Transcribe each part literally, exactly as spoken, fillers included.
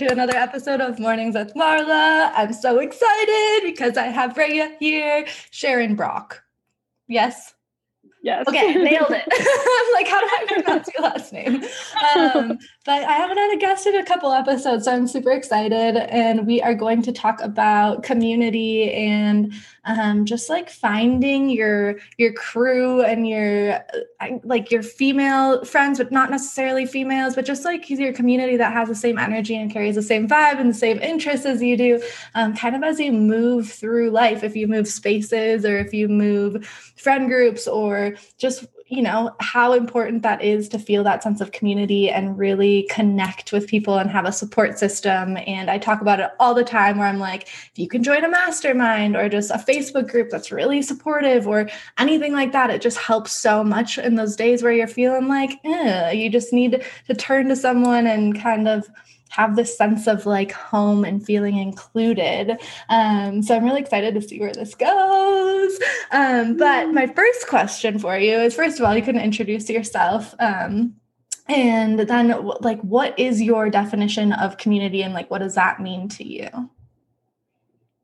welcome to another episode of Mornings with Marla. I'm so excited because I have Raya here, Sharon Brock. Yes? Yes. Okay, nailed it. I'm like, how do I pronounce your last name? Um, but I haven't had a guest in a couple episodes, so I'm super excited. And we are going to talk about community and um, just like finding your your crew and your like your female friends, but not necessarily females, but just like your community that has the same energy and carries the same vibe and the same interests as you do, um, kind of as you move through life. If you move spaces or if you move friend groups or just, you know, how important that is to feel that sense of community and really connect with people and have a support system. And I talk about it all the time where I'm like, if you can join a mastermind or just a Facebook group that's really supportive or anything like that, it just helps so much in those days where you're feeling like, eh, you just need to turn to someone and kind of have this sense of like home and feeling included. Um, so I'm really excited to see where this goes. Um, but my first question for you is, first of all, you can introduce yourself. Um, and then like, what is your definition of community and like, what does that mean to you?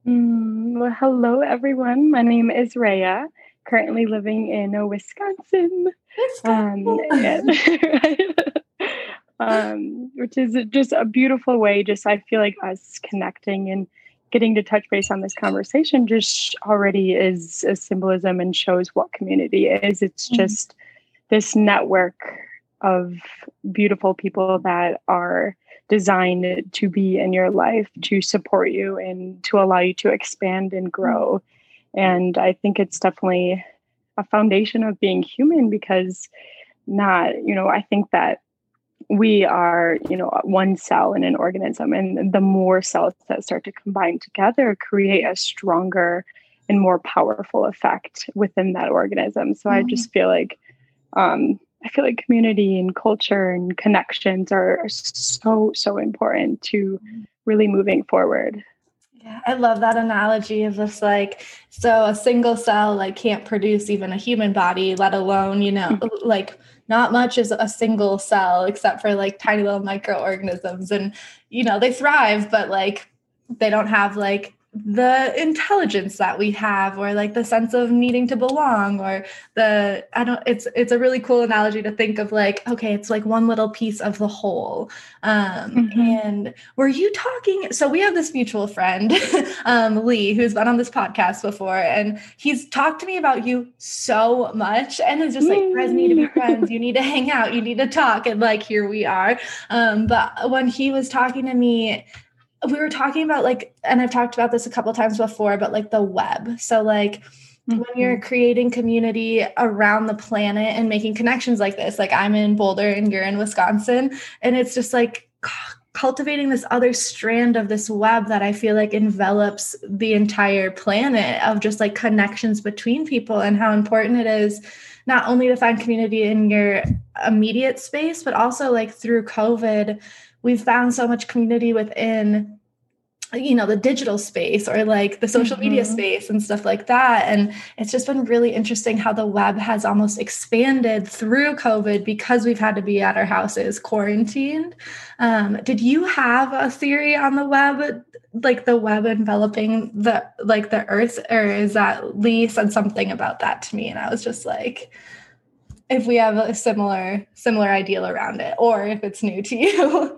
Mm, well, hello everyone. My name is Raya, currently living in uh, Wisconsin. Um, and, Um, which is just a beautiful way. Just, I feel like us connecting and getting to touch base on this conversation just already is a symbolism and shows what community is. It's mm-hmm. just this network of beautiful people that are designed to be in your life, to support you and to allow you to expand and grow. Mm-hmm. And I think it's definitely a foundation of being human because not, you know, I think that we are, you know, one cell in an organism, and the more cells that start to combine together create a stronger and more powerful effect within that organism. So mm-hmm. I just feel like, um, I feel like community and culture and connections are, are so, so important to really moving forward. Yeah, I love that analogy of just like, so a single cell like can't produce even a human body, let alone, you know, like not much is a single cell except for like tiny little microorganisms and, you know, they thrive, but like they don't have like the intelligence that we have or like the sense of needing to belong or the, I don't, it's, it's a really cool analogy to think of like, okay, it's like one little piece of the whole. Um, mm-hmm. And were you talking, so we have this mutual friend, um, Lee, who's been on this podcast before, and he's talked to me about you so much and is just like, you guys need to be friends. You need to hang out, you need to talk. And like, here we are. Um, but when he was talking to me, we were talking about like, and I've talked about this a couple of times before, but like the web. So like mm-hmm. when you're creating community around the planet and making connections like this, like I'm in Boulder and you're in Wisconsin, and it's just like cultivating this other strand of this web that I feel like envelops the entire planet of just like connections between people and how important it is not only to find community in your immediate space, but also like through COVID, we've found so much community within, you know, the digital space or like the social mm-hmm. media space and stuff like that. And it's just been really interesting how the web has almost expanded through COVID because we've had to be at our houses quarantined. Um, did you have a theory on the web, like the web enveloping the, like the earth, or is that Lee said something about that to me? And I was just like, if we have a similar, similar ideal around it, or if it's new to you.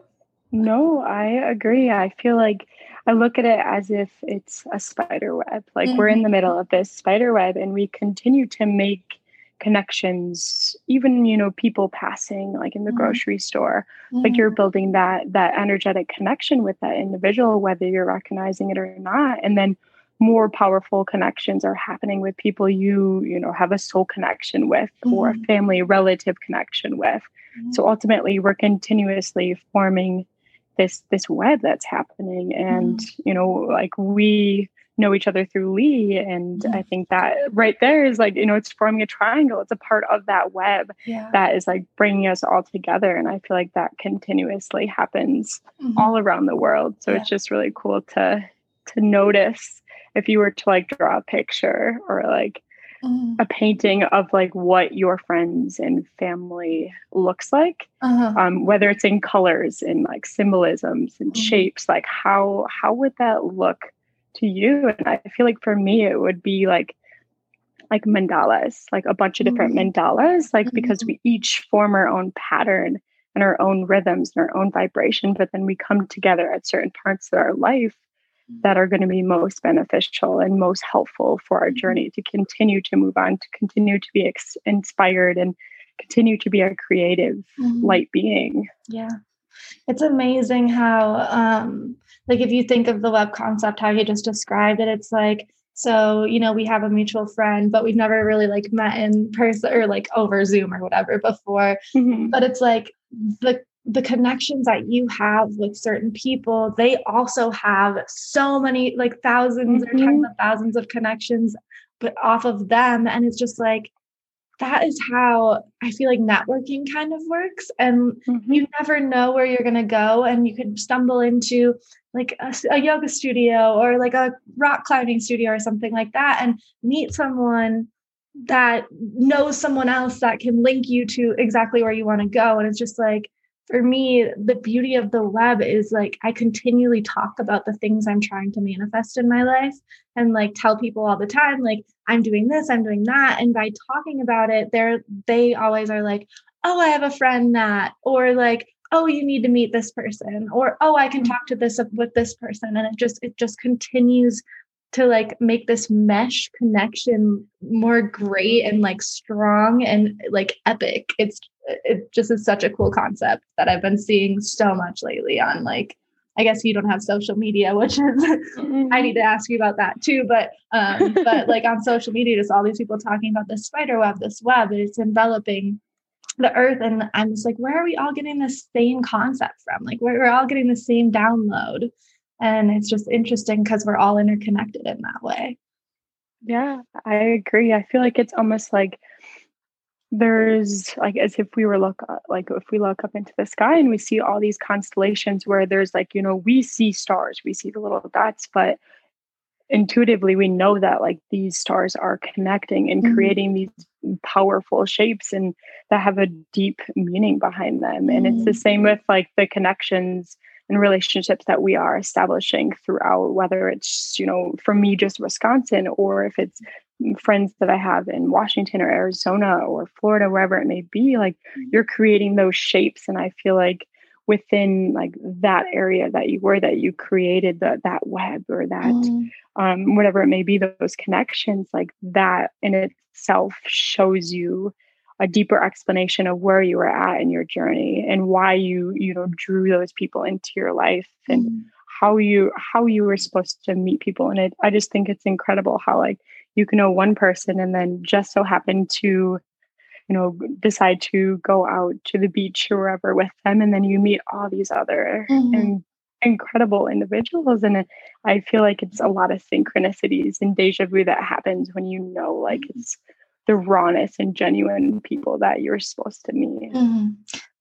No, I agree. I feel like I look at it as if it's a spider web. Like mm-hmm. we're in the middle of this spider web and we continue to make connections, even, you know, people passing like in the mm-hmm. grocery store, mm-hmm. like you're building that, that energetic connection with that individual, whether you're recognizing it or not. And then more powerful connections are happening with people you, you know, have a soul connection with mm-hmm. or a family relative connection with. Mm-hmm. So ultimately we're continuously forming this this web that's happening, and mm-hmm. you know, like we know each other through Lee, and mm-hmm. I think that right there is like, you know, it's forming a triangle, it's a part of that web yeah. that is like bringing us all together, and I feel like that continuously happens mm-hmm. all around the world. So yeah. it's just really cool to to notice. If you were to like draw a picture or like mm. a painting of like what your friends and family looks like, uh-huh. um, whether it's in colors and like symbolisms and mm. shapes, like how, how would that look to you? And I feel like for me, it would be like, like mandalas, like a bunch of different mm. mandalas, like mm-hmm. because we each form our own pattern and our own rhythms and our own vibration, but then we come together at certain parts of our life that are going to be most beneficial and most helpful for our journey to continue to move on, to continue to be ex- inspired and continue to be a creative mm-hmm. light being. Yeah. It's amazing how, um, like if you think of the web concept, how you just described it, it's like, so, you know, we have a mutual friend, but we've never really like met in person or like over Zoom or whatever before, mm-hmm. but it's like the the connections that you have with certain people, they also have so many, like thousands mm-hmm. or tens of thousands of connections, but off of them. And it's just like, that is how I feel like networking kind of works. And mm-hmm. you never know where you're going to go. And you could stumble into like a, a yoga studio or like a rock climbing studio or something like that and meet someone that knows someone else that can link you to exactly where you want to go. And it's just like, for me, the beauty of the web is like, I continually talk about the things I'm trying to manifest in my life and like tell people all the time, like I'm doing this, I'm doing that. And by talking about it, they're, they always are like, oh, I have a friend that, or like, oh, you need to meet this person, or, oh, I can talk to this with this person. And it just, it just continues to like make this mesh connection more great and like strong and like epic. It's, it just is such a cool concept that I've been seeing so much lately on like, I guess you don't have social media, which is, mm-hmm. I need to ask you about that too. But, um, but like on social media, just all these people talking about this spider web, this web, and it's enveloping the earth. And I'm just like, where are we all getting this same concept from? Like we're, we're all getting the same download. And it's just interesting because we're all interconnected in that way. Yeah, I agree. I feel like it's almost like, there's like as if we were look like if we look up into the sky and we see all these constellations where there's like, you know, we see stars, we see the little dots, but intuitively we know that like these stars are connecting and mm-hmm. creating these powerful shapes and that have a deep meaning behind them. And mm-hmm. it's the same with like the connections and relationships that we are establishing throughout, whether it's, you know, for me, just Wisconsin, or if it's friends that I have in Washington or Arizona or Florida, wherever it may be, like you're creating those shapes. And I feel like within like that area that you were, that you created the, that web or that, mm. um, whatever it may be, those connections, like that in itself shows you a deeper explanation of where you were at in your journey and why you, you know, drew those people into your life and mm. how you, how you were supposed to meet people. And it, I just think it's incredible how like, you can know one person and then just so happen to, you know, decide to go out to the beach or wherever with them. And then you meet all these other mm-hmm. in- incredible individuals. And I feel like it's a lot of synchronicities and deja vu that happens when you know, like it's the rawness and genuine people that you're supposed to meet. Mm-hmm.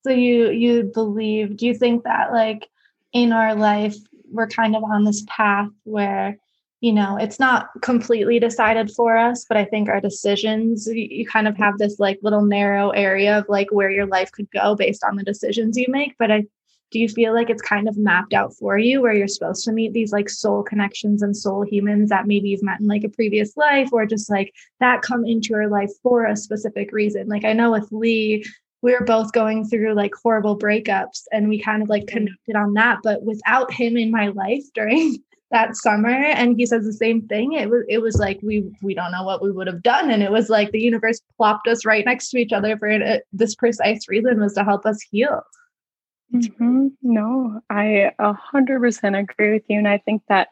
So you, you believe, do you think that like in our life, we're kind of on this path where, you know, it's not completely decided for us, but I think our decisions, you, you kind of have this like little narrow area of like where your life could go based on the decisions you make. But I, do you feel like it's kind of mapped out for you where you're supposed to meet these like soul connections and soul humans that maybe you've met in like a previous life or just like that come into your life for a specific reason? Like I know with Lee, we were both going through like horrible breakups and we kind of like connected on that, but without him in my life during that summer. And he says the same thing. It was, it was like, we, we don't know what we would have done. And it was like, the universe plopped us right next to each other for uh, this precise reason was to help us heal. Mm-hmm. No, I a hundred percent agree with you. And I think that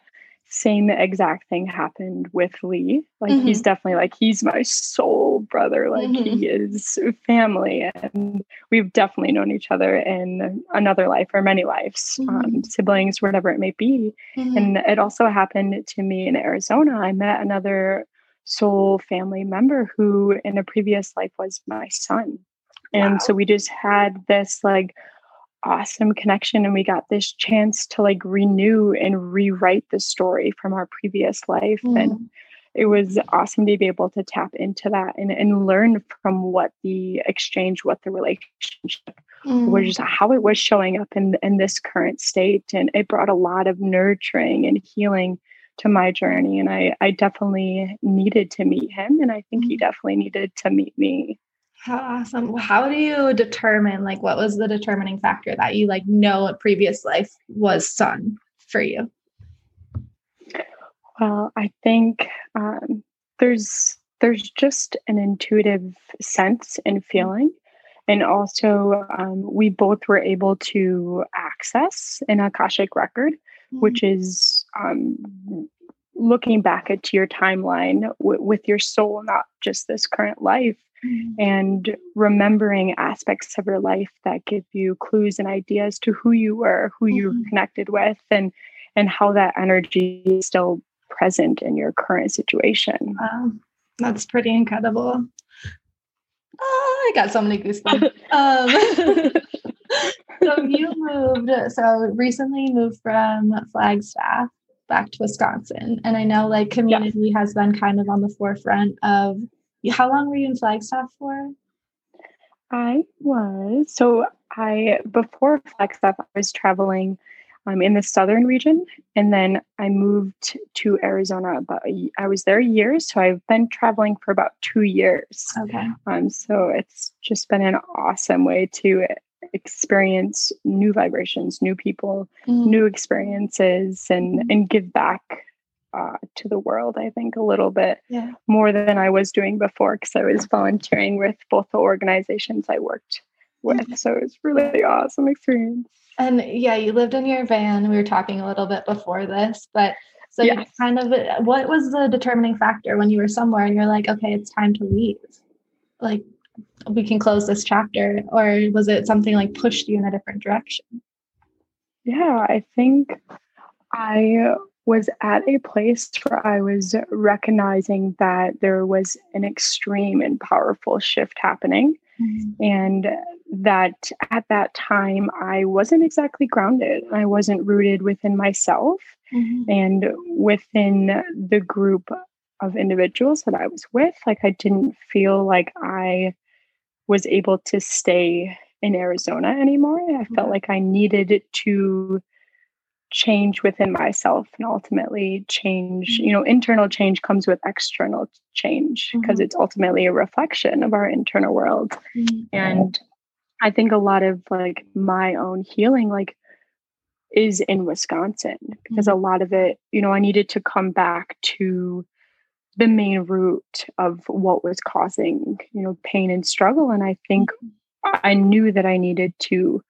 same exact thing happened with Lee. Like mm-hmm. he's definitely like, he's my soul brother. Like mm-hmm. he is family. And we've definitely known each other in another life or many lives, mm-hmm. um, siblings, whatever it may be. Mm-hmm. And it also happened to me in Arizona. I met another soul family member who in a previous life was my son. And wow. so we just had this like awesome connection, and we got this chance to like renew and rewrite the story from our previous life. Mm. And it was awesome to be able to tap into that and, and learn from what the exchange, what the relationship mm. was, how it was showing up in, in this current state. And it brought a lot of nurturing and healing to my journey. And I, I definitely needed to meet him. And I think he definitely needed to meet me. How awesome. How do you determine, like, what was the determining factor that you, like, know a previous life was son for you? Well, I think um, there's, there's just an intuitive sense and feeling. And also um, we both were able to access an Akashic record, mm-hmm. which is um, looking back at your timeline w- with your soul, not just this current life. Mm-hmm. And remembering aspects of your life that give you clues and ideas to who you were, who mm-hmm. you were connected with, and and how that energy is still present in your current situation. Wow, that's pretty incredible. Oh, I got so many goosebumps. Um, so you moved, so recently moved from Flagstaff back to Wisconsin, and I know, like, community yeah. has been kind of on the forefront of. How long were you in Flagstaff for? I was. So I, before Flagstaff, I was traveling um, in the southern region. And then I moved to Arizona. About a, I was there a year. So I've been traveling for about two years. Okay. Um, so it's just been an awesome way to experience new vibrations, new people, mm. new experiences, and, mm. and give back Uh, to the world, I think, a little bit yeah. more than I was doing before, because I was volunteering with both the organizations I worked with. Mm-hmm. So it was really awesome experience. And yeah, you lived in your van. We were talking a little bit before this, but so yes. you kind of, what was the determining factor when you were somewhere and you're like, okay, it's time to leave? Like, we can close this chapter, or was it something like pushed you in a different direction? Yeah, I think I was at a place where I was recognizing that there was an extreme and powerful shift happening. Mm-hmm. And that at that time, I wasn't exactly grounded. I wasn't rooted within myself mm-hmm. and within the group of individuals that I was with. Like, I didn't feel like I was able to stay in Arizona anymore. I mm-hmm. felt like I needed to change within myself, and ultimately change, you know, internal change comes with external change, because mm-hmm. it's ultimately a reflection of our internal world. Mm-hmm. And I think a lot of, like, my own healing, like, is in Wisconsin, because mm-hmm. a lot of it, you know, I needed to come back to the main root of what was causing, you know, pain and struggle. And I think I knew that I needed to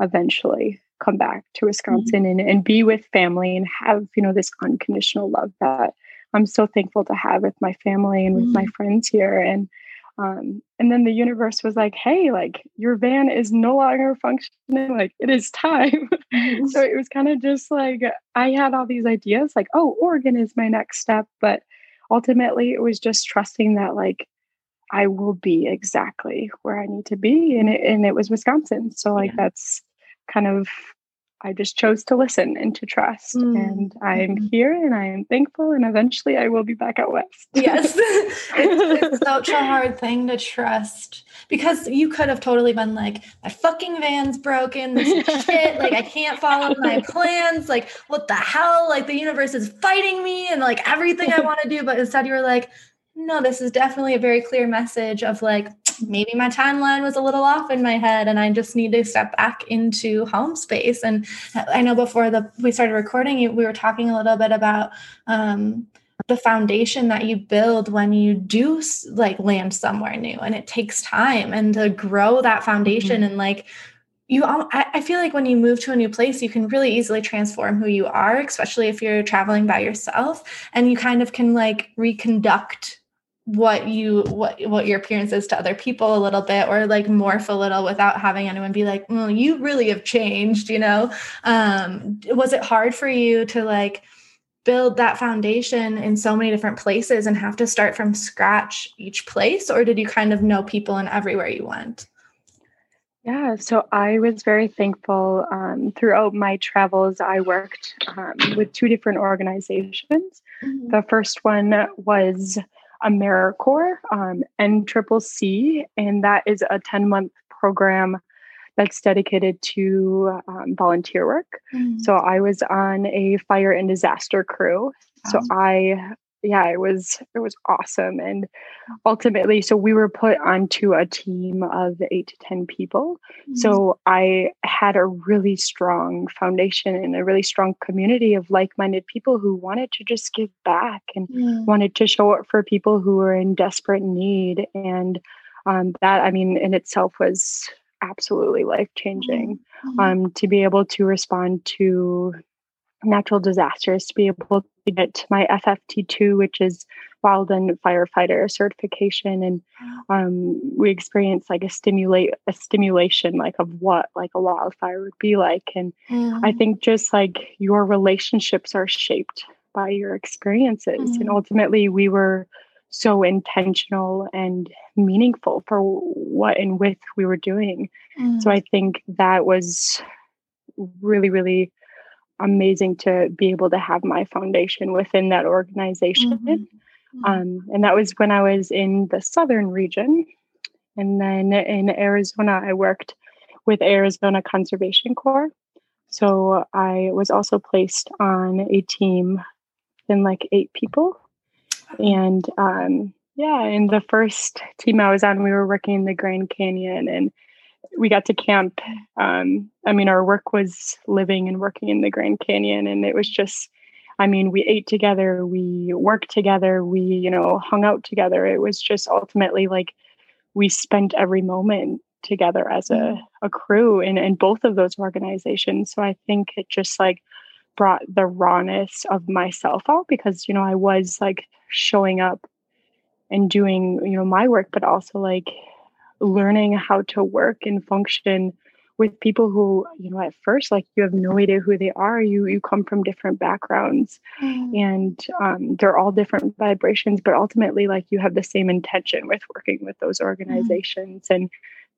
eventually come back to Wisconsin mm-hmm. and, and be with family and have, you know, this unconditional love that I'm so thankful to have with my family and with mm-hmm. my friends here. And, um, and then the universe was like, hey, like, your van is no longer functioning. Like, it is time. Mm-hmm. So it was kind of just like, I had all these ideas like, oh, Oregon is my next step. But ultimately it was just trusting that, like, I will be exactly where I need to be. And it, and it was Wisconsin. So, like, yeah. that's, kind of, I just chose to listen and to trust mm. and I'm here and I am thankful, and eventually I will be back out west. Yes. It's, it's such a hard thing to trust, because you could have totally been like, my fucking van's broken, this is shit, like, I can't follow my plans, like, what the hell, like, the universe is fighting me and, like, everything I want to do. But instead you were like, no, this is definitely a very clear message of, like, maybe my timeline was a little off in my head and I just need to step back into home space. And I know before the we started recording, we were talking a little bit about um, the foundation that you build when you do, like, land somewhere new, and it takes time and to grow that foundation. Mm-hmm. And, like, you all, I feel like when you move to a new place, you can really easily transform who you are, especially if you're traveling by yourself, and you kind of can, like, reconduct what you what what your appearance is to other people a little bit, or, like, morph a little without having anyone be like, well, you really have changed, you know. Um was it hard for you to, like, build that foundation in so many different places and have to start from scratch each place, or did you kind of know people in everywhere you went? Yeah, so I was very thankful. Um, throughout my travels, I worked um, with two different organizations. Mm-hmm. The first one was AmeriCorps, um, N C C C, and that is a ten-month program that's dedicated to um, volunteer work. Mm-hmm. So I was on a fire and disaster crew. Oh. So I, yeah, it was, it was awesome. And ultimately, so we were put onto a team of eight to ten people. Mm-hmm. So I had a really strong foundation and a really strong community of like-minded people who wanted to just give back and mm-hmm. wanted to show up for people who were in desperate need. And um, that, I mean, in itself was absolutely life-changing, mm-hmm. um, to be able to respond to natural disasters, to be able to get my F F T two, which is wild and firefighter certification. And um, we experienced like a stimulate a stimulation like of what like a wildfire would be like. And mm-hmm. I think just like your relationships are shaped by your experiences. Mm-hmm. And ultimately we were so intentional and meaningful for what and with we were doing. Mm. So I think that was really, really amazing to be able to have my foundation within that organization. Mm-hmm. Um, and that was when I was in the southern region. And then in Arizona, I worked with Arizona Conservation Corps. So I was also placed on a team in like eight people. And, um, yeah, in the first team I was on, we were working in the Grand Canyon and we got to camp. Um, I mean, our work was living and working in the Grand Canyon, and it was just, I mean, we ate together, we worked together, we, you know, hung out together. It was just ultimately like we spent every moment together as a, a crew in, in both of those organizations. So I think it just like brought the rawness of myself out because, you know, I was like showing up and doing, you know, my work, but also like learning how to work and function with people who, you know, at first, like you have no idea who they are. You, you come from different backgrounds mm. and um, they're all different vibrations, but ultimately like you have the same intention with working with those organizations mm. and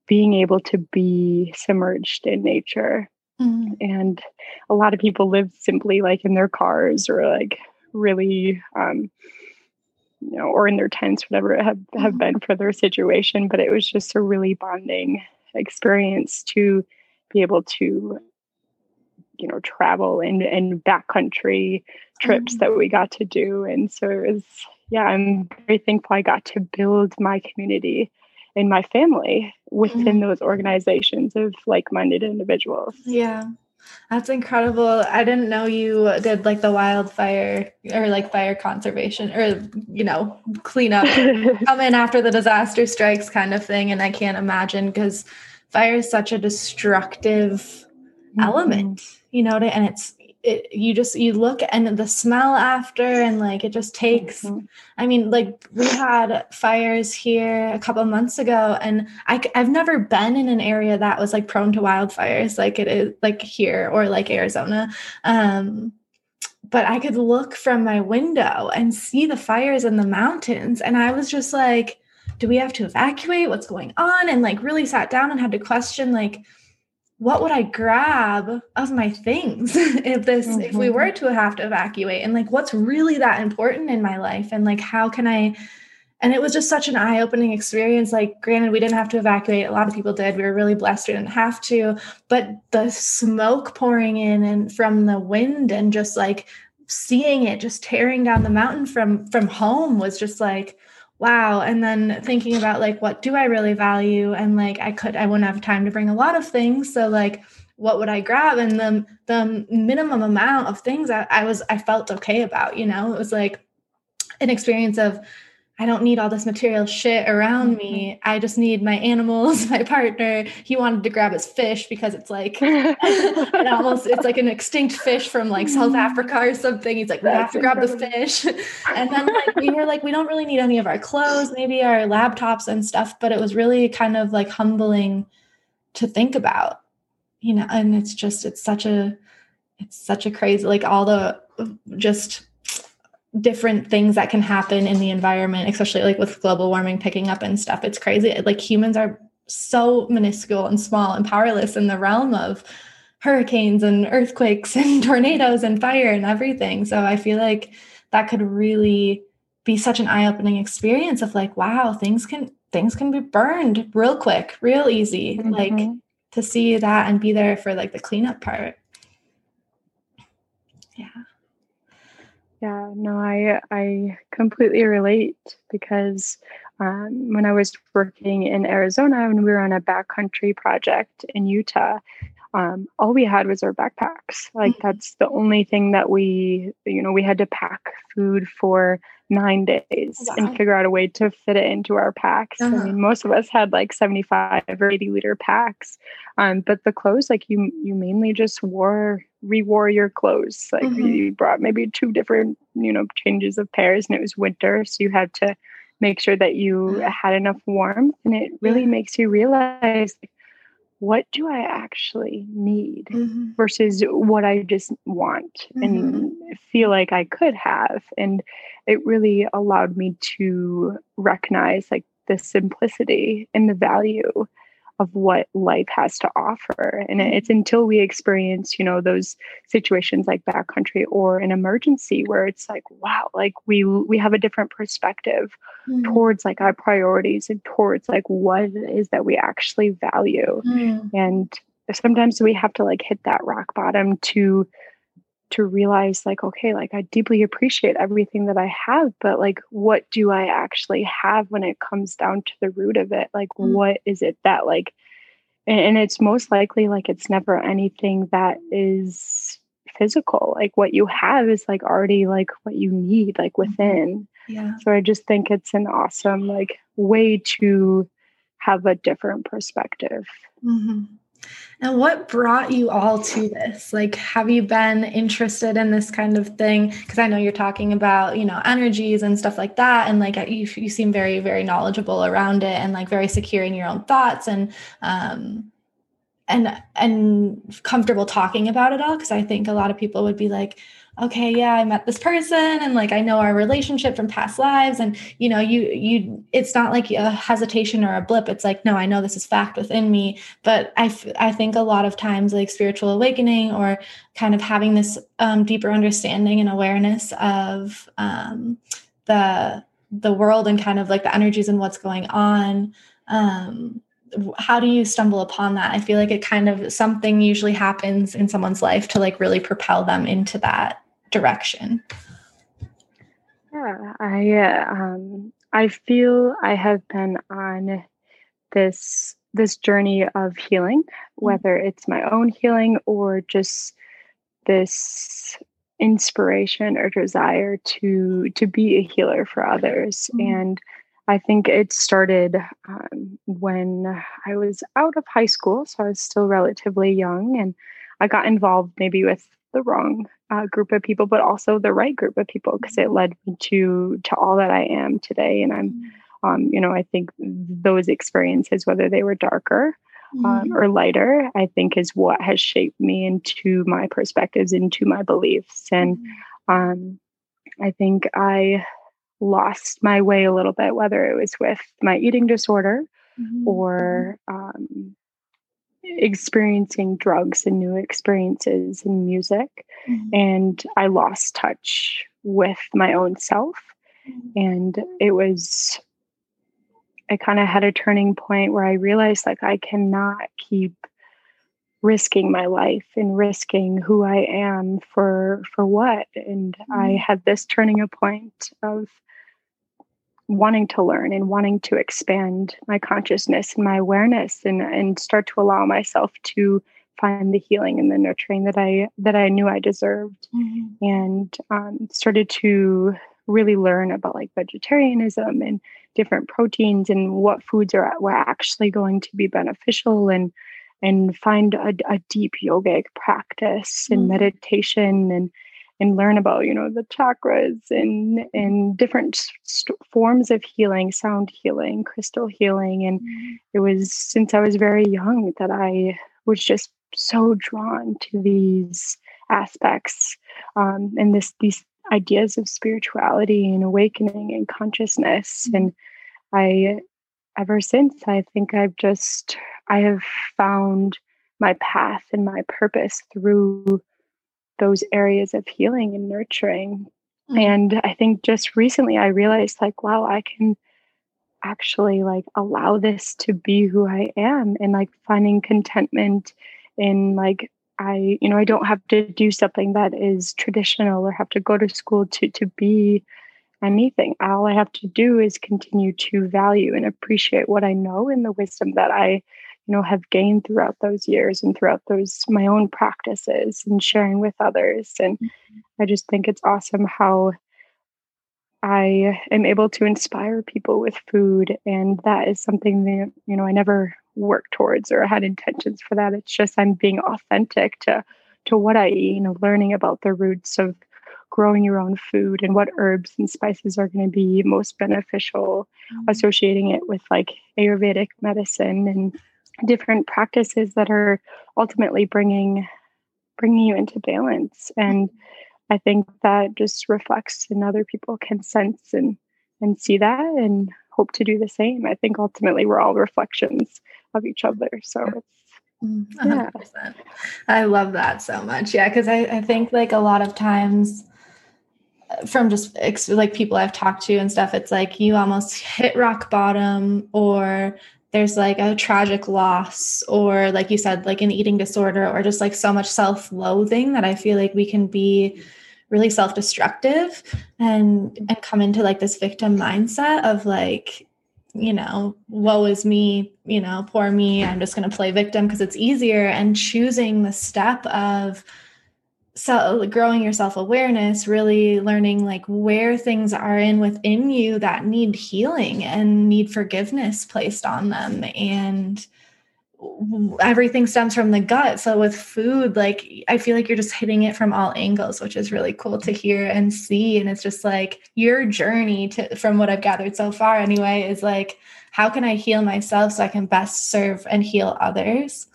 being able to be submerged in nature. Mm. And a lot of people live simply like in their cars or like really, um, you know, or in their tents, whatever it have, have mm. been for their situation. But it was just a really bonding experience to be able to, you know, travel and, and backcountry trips mm. that we got to do. And so it was, yeah, I'm very thankful I got to build my community and my family within mm. those organizations of like-minded individuals. Yeah. That's incredible. I didn't know you did like the wildfire or like fire conservation or, you know, cleanup, come in after the disaster strikes kind of thing. And I can't imagine because fire is such a destructive mm-hmm. element, you know, and it's, it, you just, you look and the smell after and like, it just takes, mm-hmm. I mean, like we had fires here a couple of months ago and I, I've never been in an area that was like prone to wildfires. Like it is like here or like Arizona. Um, but I could look from my window and see the fires in the mountains. And I was just like, do we have to evacuate? What's going on? And like really sat down and had to question like, what would I grab of my things if this, mm-hmm. if we were to have to evacuate and like, what's really that important in my life? And like, how can I, and it was just such an eye-opening experience. Like, granted, we didn't have to evacuate. A lot of people did. We were really blessed. We didn't have to, but the smoke pouring in and from the wind and just like seeing it, just tearing down the mountain from, from home was just like, wow. And then thinking about like, what do I really value? And like, I could, I wouldn't have time to bring a lot of things. So like, what would I grab? And the, the minimum amount of things that I was, I felt okay about, you know, it was like an experience of, I don't need all this material shit around me. I just need my animals, my partner. He wanted to grab his fish because it's like, it almost, it's like an extinct fish from like South Africa or something. He's like, we have to grab the fish. And then like, we were like, we don't really need any of our clothes, maybe our laptops and stuff, but it was really kind of like humbling to think about, you know, and it's just, it's such a, it's such a crazy, like all the just different things that can happen in the environment, especially like with global warming picking up and stuff. It's crazy. Like humans are so minuscule and small and powerless in the realm of hurricanes and earthquakes and tornadoes and fire and everything. So I feel like that could really be such an eye-opening experience of like, wow, things can, things can be burned real quick, real easy, mm-hmm. like to see that and be there for like the cleanup part. Yeah. Yeah, no, I, I completely relate because um, when I was working in Arizona and we were on a backcountry project in Utah, um, all we had was our backpacks. Like mm-hmm. that's the only thing that we, you know, we had to pack food for nine days wow. and figure out a way to fit it into our packs. Uh-huh. I mean, most of us had like seventy-five or eighty liter packs. Um, but the clothes, like you, you mainly just wore, re-wore your clothes. Like mm-hmm. you brought maybe two different, you know, changes of pairs, and it was winter. So you had to make sure that you had enough warmth, and it really yeah. makes you realize, like, what do I actually need mm-hmm. versus what I just want mm-hmm. and feel like I could have. And it really allowed me to recognize like the simplicity and the value of what life has to offer. And it's until we experience, you know, those situations like backcountry or an emergency where it's like, wow, like we we have a different perspective mm. towards like our priorities and towards like what it is that we actually value. Mm. And sometimes we have to like hit that rock bottom to to realize like, okay, like I deeply appreciate everything that I have, but like, what do I actually have when it comes down to the root of it? Like, mm-hmm. what is it that like, and, and it's most likely like, it's never anything that is physical. Like what you have is like already like what you need, like within. Yeah. So I just think it's an awesome like way to have a different perspective. Mm-hmm. And what brought you all to this? Like, have you been interested in this kind of thing? Because I know you're talking about, you know, energies and stuff like that. And like, you, you seem very, very knowledgeable around it and like very secure in your own thoughts and, um, and, and comfortable talking about it all. Because I think a lot of people would be like, okay, yeah, I met this person and like, I know our relationship from past lives. And, you know, you, you, it's not like a hesitation or a blip. It's like, no, I know this is fact within me. But I, f- I think a lot of times like spiritual awakening or kind of having this um, deeper understanding and awareness of um, the, the world and kind of like the energies and what's going on. Um, how do you stumble upon that? I feel like it kind of something usually happens in someone's life to like really propel them into that direction. Yeah, I uh, um, I feel I have been on this this journey of healing, whether it's my own healing or just this inspiration or desire to to be a healer for others. Mm-hmm. And I think it started um, when I was out of high school, so I was still relatively young, and I got involved maybe with the wrong uh, group of people, but also the right group of people, because it led me to to all that I am today. And I'm, um, you know, I think those experiences, whether they were darker um, mm-hmm. or lighter, I think is what has shaped me into my perspectives, into my beliefs. And um, I think I lost my way a little bit, whether it was with my eating disorder mm-hmm. or um, experiencing drugs and new experiences in music. Mm-hmm. And I lost touch with my own self. Mm-hmm. And it was, I kind of had a turning point where I realized like I cannot keep risking my life and risking who I am for, for what. And mm-hmm. I had this turning a point of wanting to learn and wanting to expand my consciousness and my awareness and, and start to allow myself to find the healing and the nurturing that I, that I knew I deserved mm-hmm. and um, started to really learn about like vegetarianism and different proteins and what foods are were actually going to be beneficial and, and find a, a deep yogic practice and mm-hmm. meditation and and learn about, you know, the chakras and and different st- forms of healing, sound healing, crystal healing. And mm-hmm. it was since I was very young that I was just so drawn to these aspects um, and this these ideas of spirituality and awakening and consciousness. Mm-hmm. And I ever since, I think I've just, I have found my path and my purpose through those areas of healing and nurturing. Mm-hmm. And I think just recently I realized, like, wow, I can actually like allow this to be who I am, and like finding contentment in like, I, you know, I don't have to do something that is traditional or have to go to school to, to be anything. All I have to do is continue to value and appreciate what I know and the wisdom that I, you know, have gained throughout those years and throughout those, my own practices and sharing with others. And I just think it's awesome how I am able to inspire people with food. And that is something that, you know, I never work towards or had intentions for that. It's just, I'm being authentic to, to what I eat, you know, learning about the roots of growing your own food and what herbs and spices are going to be most beneficial, mm-hmm. associating it with like Ayurvedic medicine and different practices that are ultimately bringing, bringing you into balance. And I think that just reflects, and other people can sense and, and see that and hope to do the same. I think ultimately we're all reflections of each other. So it's, yeah. one hundred percent. I love that so much. Yeah. Cause I, I think like a lot of times from just ex- like people I've talked to and stuff, it's like you almost hit rock bottom, or there's like a tragic loss, or like you said, like an eating disorder, or just like so much self-loathing that I feel like we can be really self-destructive and, and come into like this victim mindset of like, you know, woe is me, you know, poor me, I'm just going to play victim because it's easier. And choosing the step of so growing your self-awareness, really learning like where things are in within you that need healing and need forgiveness placed on them. And everything stems from the gut. So with food, like, I feel like you're just hitting it from all angles, which is really cool to hear and see. And it's just like your journey to, from what I've gathered so far anyway, is like, how can I heal myself so I can best serve and heal others,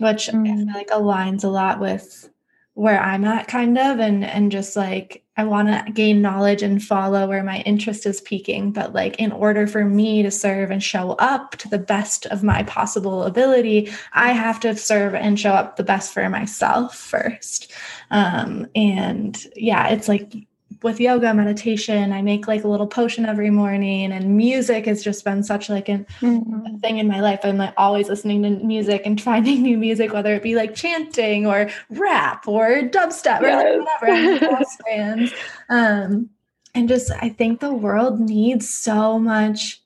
which mm. I feel like aligns a lot with where I'm at kind of, and, and just like, I want to gain knowledge and follow where my interest is peaking. But like, in order for me to serve and show up to the best of my possible ability, I have to serve and show up the best for myself first. Um, and yeah, it's like with yoga, meditation, I make like a little potion every morning, and music has just been such like an, mm-hmm. a thing in my life. I'm like always listening to music and finding new music, whether it be like chanting or rap or dubstep or yes. like whatever. Fans. Um, and just, I think the world needs so much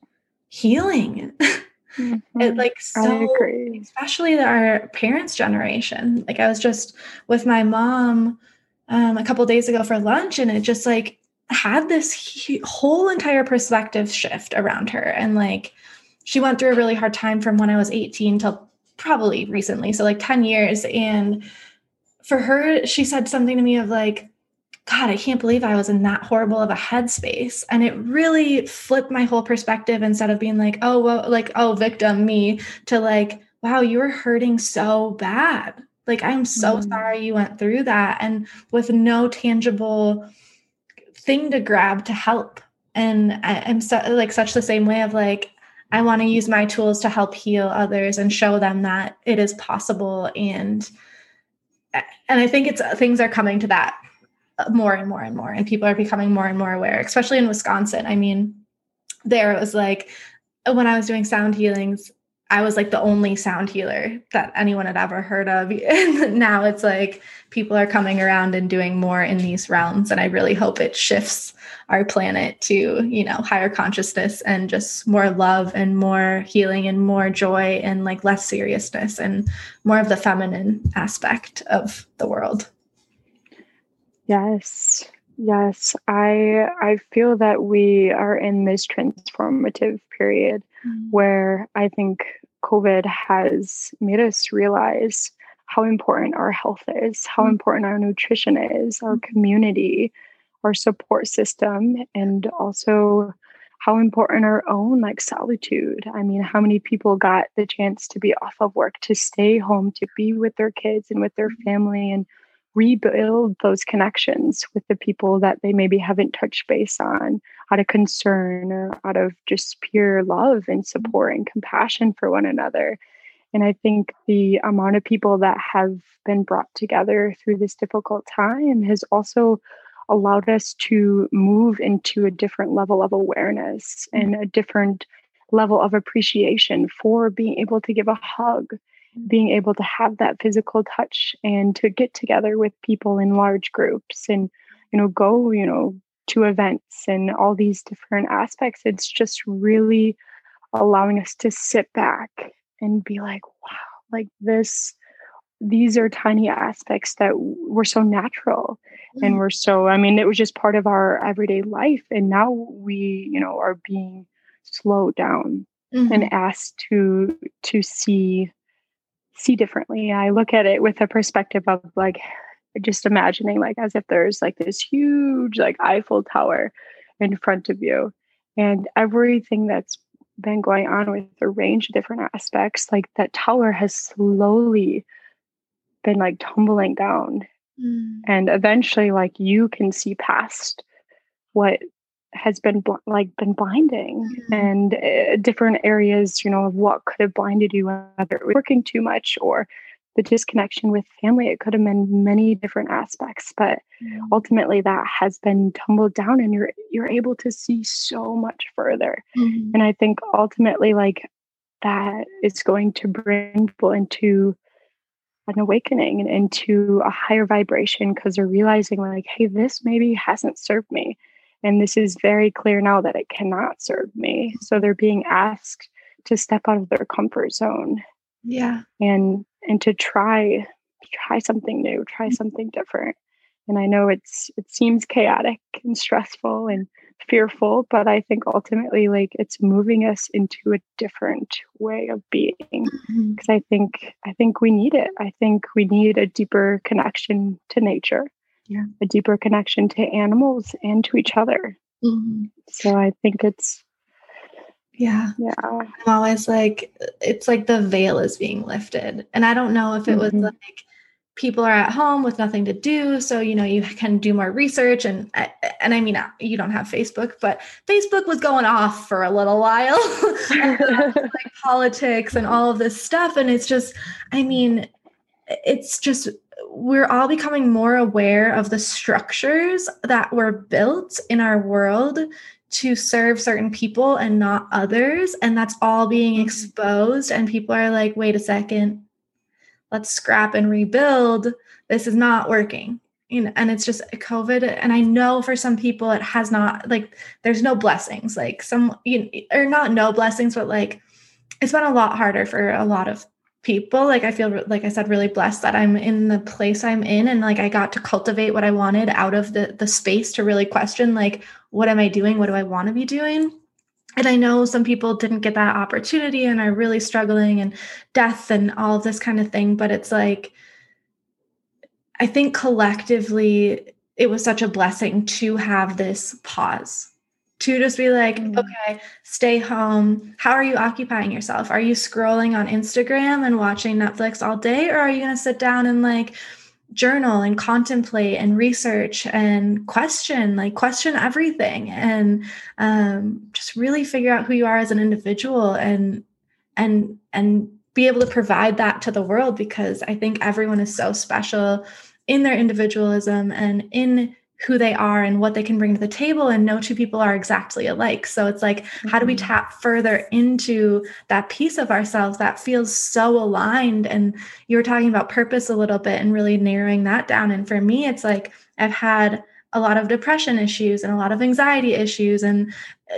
healing. Mm-hmm. It like so, especially our parents' generation. Like I was just with my mom Um, a couple of days ago for lunch, and it just like had this he- whole entire perspective shift around her. And like, she went through a really hard time from when I was eighteen till probably recently. So like ten years. And for her, she said something to me of like, God, I can't believe I was in that horrible of a headspace. And it really flipped my whole perspective, instead of being like, oh, well, like, oh, victim me, to like, wow, you were hurting so bad. Like, I'm so sorry you went through that, and with no tangible thing to grab to help. And I, I'm so, like such the same way of like, I want to use my tools to help heal others and show them that it is possible. And, and I think it's, things are coming to that more and more and more, and people are becoming more and more aware, especially in Wisconsin. I mean, there it was like, when I was doing sound healings, I was like the only sound healer that anyone had ever heard of. And now it's like people are coming around and doing more in these realms. And I really hope it shifts our planet to, you know, higher consciousness and just more love and more healing and more joy and like less seriousness and more of the feminine aspect of the world. Yes. Yes. I, I feel that we are in this transformative period where I think COVID has made us realize how important our health is, how important our nutrition is, our community, our support system, and also how important our own like solitude. I mean, how many people got the chance to be off of work, to stay home, to be with their kids and with their family, and rebuild those connections with the people that they maybe haven't touched base on out of concern or out of just pure love and support and compassion for one another. And I think the amount of people that have been brought together through this difficult time has also allowed us to move into a different level of awareness and a different level of appreciation for being able to give a hug, being able to have that physical touch and to get together with people in large groups and, you know, go, you know, to events and all these different aspects. It's just really allowing us to sit back and be like, wow, like this, these are tiny aspects that were so natural. Mm-hmm. And we're so, I mean, it was just part of our everyday life. And now we, you know, are being slowed down mm-hmm. and asked to, to see, see differently. I look at it with a perspective of like, just imagining like, as if there's like this huge, like Eiffel Tower in front of you and everything that's been going on with a range of different aspects, like that tower has slowly been like tumbling down. Mm. And eventually like you can see past what has been bl- like been blinding mm. and uh, different areas, you know, of what could have blinded you, whether it was working too much or the disconnection with family. It could have been many different aspects, but mm. ultimately that has been tumbled down and you're, you're able to see so much further. Mm. And I think ultimately like that is going to bring people into an awakening and into a higher vibration because they're realizing like, hey, this maybe hasn't served me. And this is very clear now that it cannot serve me. So they're being asked to step out of their comfort zone. Yeah. And and to try try something new, try mm-hmm. something different. And I know it's it seems chaotic and stressful and fearful, but I think ultimately like it's moving us into a different way of being. Mm-hmm. Cuz I think I think we need it. I think we need a deeper connection to nature. Yeah. A deeper connection to animals and to each other. Mm-hmm. So I think it's, yeah. Yeah. I'm always like, it's like the veil is being lifted. And I don't know if it mm-hmm. was like people are at home with nothing to do. So, you know, you can do more research and, and I mean, you don't have Facebook, but Facebook was going off for a little while, and like politics and all of this stuff. And it's just, I mean, it's just, we're all becoming more aware of the structures that were built in our world to serve certain people and not others. And that's all being exposed. And people are like, wait a second, let's scrap and rebuild. This is not working. You know, and it's just COVID. And I know for some people, it has not, like, there's no blessings, like some, you know, or not no blessings, but like, it's been a lot harder for a lot of people. Like, I feel, like I said, really blessed that I'm in the place I'm in. And like, I got to cultivate what I wanted out of the the space to really question, like, what am I doing? What do I want to be doing? And I know some people didn't get that opportunity and are really struggling and death and all of this kind of thing. But it's like, I think collectively it was such a blessing to have this pause. To just be like, mm-hmm. okay, stay home. How are you occupying yourself? Are you scrolling on Instagram and watching Netflix all day? Or are you going to sit down and like journal and contemplate and research and question, like question everything and um, just really figure out who you are as an individual and, and, and be able to provide that to the world? Because I think everyone is so special in their individualism and in who they are and what they can bring to the table, and no two people are exactly alike. So it's like, mm-hmm. how do we tap further into that piece of ourselves that feels so aligned? And you were talking about purpose a little bit and really narrowing that down. And for me, it's like, I've had a lot of depression issues and a lot of anxiety issues. And,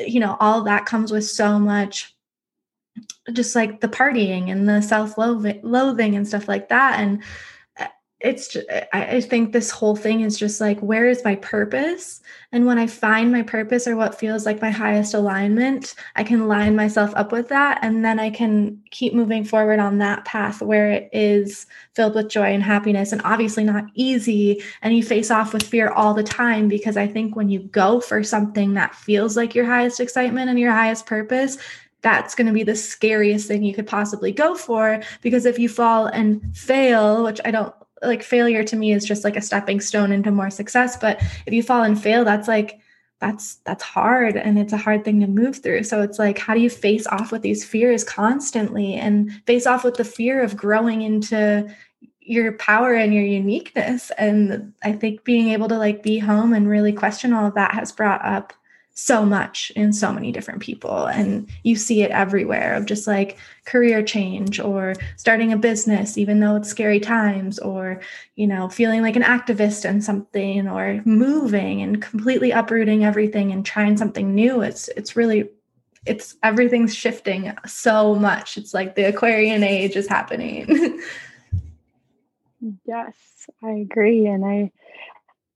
you know, all of that comes with so much, just like the partying and the self-loathing and stuff like that. And it's, just, I think this whole thing is just like, where is my purpose? And when I find my purpose or what feels like my highest alignment, I can line myself up with that. And then I can keep moving forward on that path where it is filled with joy and happiness, and obviously not easy. And you face off with fear all the time, because I think when you go for something that feels like your highest excitement and your highest purpose, that's going to be the scariest thing you could possibly go for. Because if you fall and fail, which I don't, like failure to me is just like a stepping stone into more success. But if you fall and fail, that's like, that's, that's hard. And it's a hard thing to move through. So it's like, how do you face off with these fears constantly and face off with the fear of growing into your power and your uniqueness? And I think being able to like be home and really question all of that has brought up so much in so many different people. And you see it everywhere of just like career change or starting a business, even though it's scary times, or, you know, feeling like an activist in something, or moving and completely uprooting everything and trying something new. It's, it's really, it's everything's shifting so much. It's like the Aquarian age is happening. Yes, I agree. And I,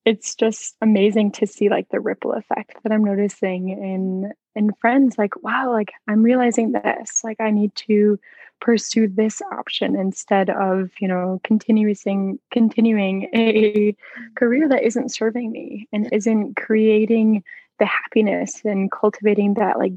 it's just amazing to see like the ripple effect that I'm noticing in in friends, like, wow, like I'm realizing this, like I need to pursue this option instead of, you know, continuing continuing a career that isn't serving me and isn't creating the happiness and cultivating that like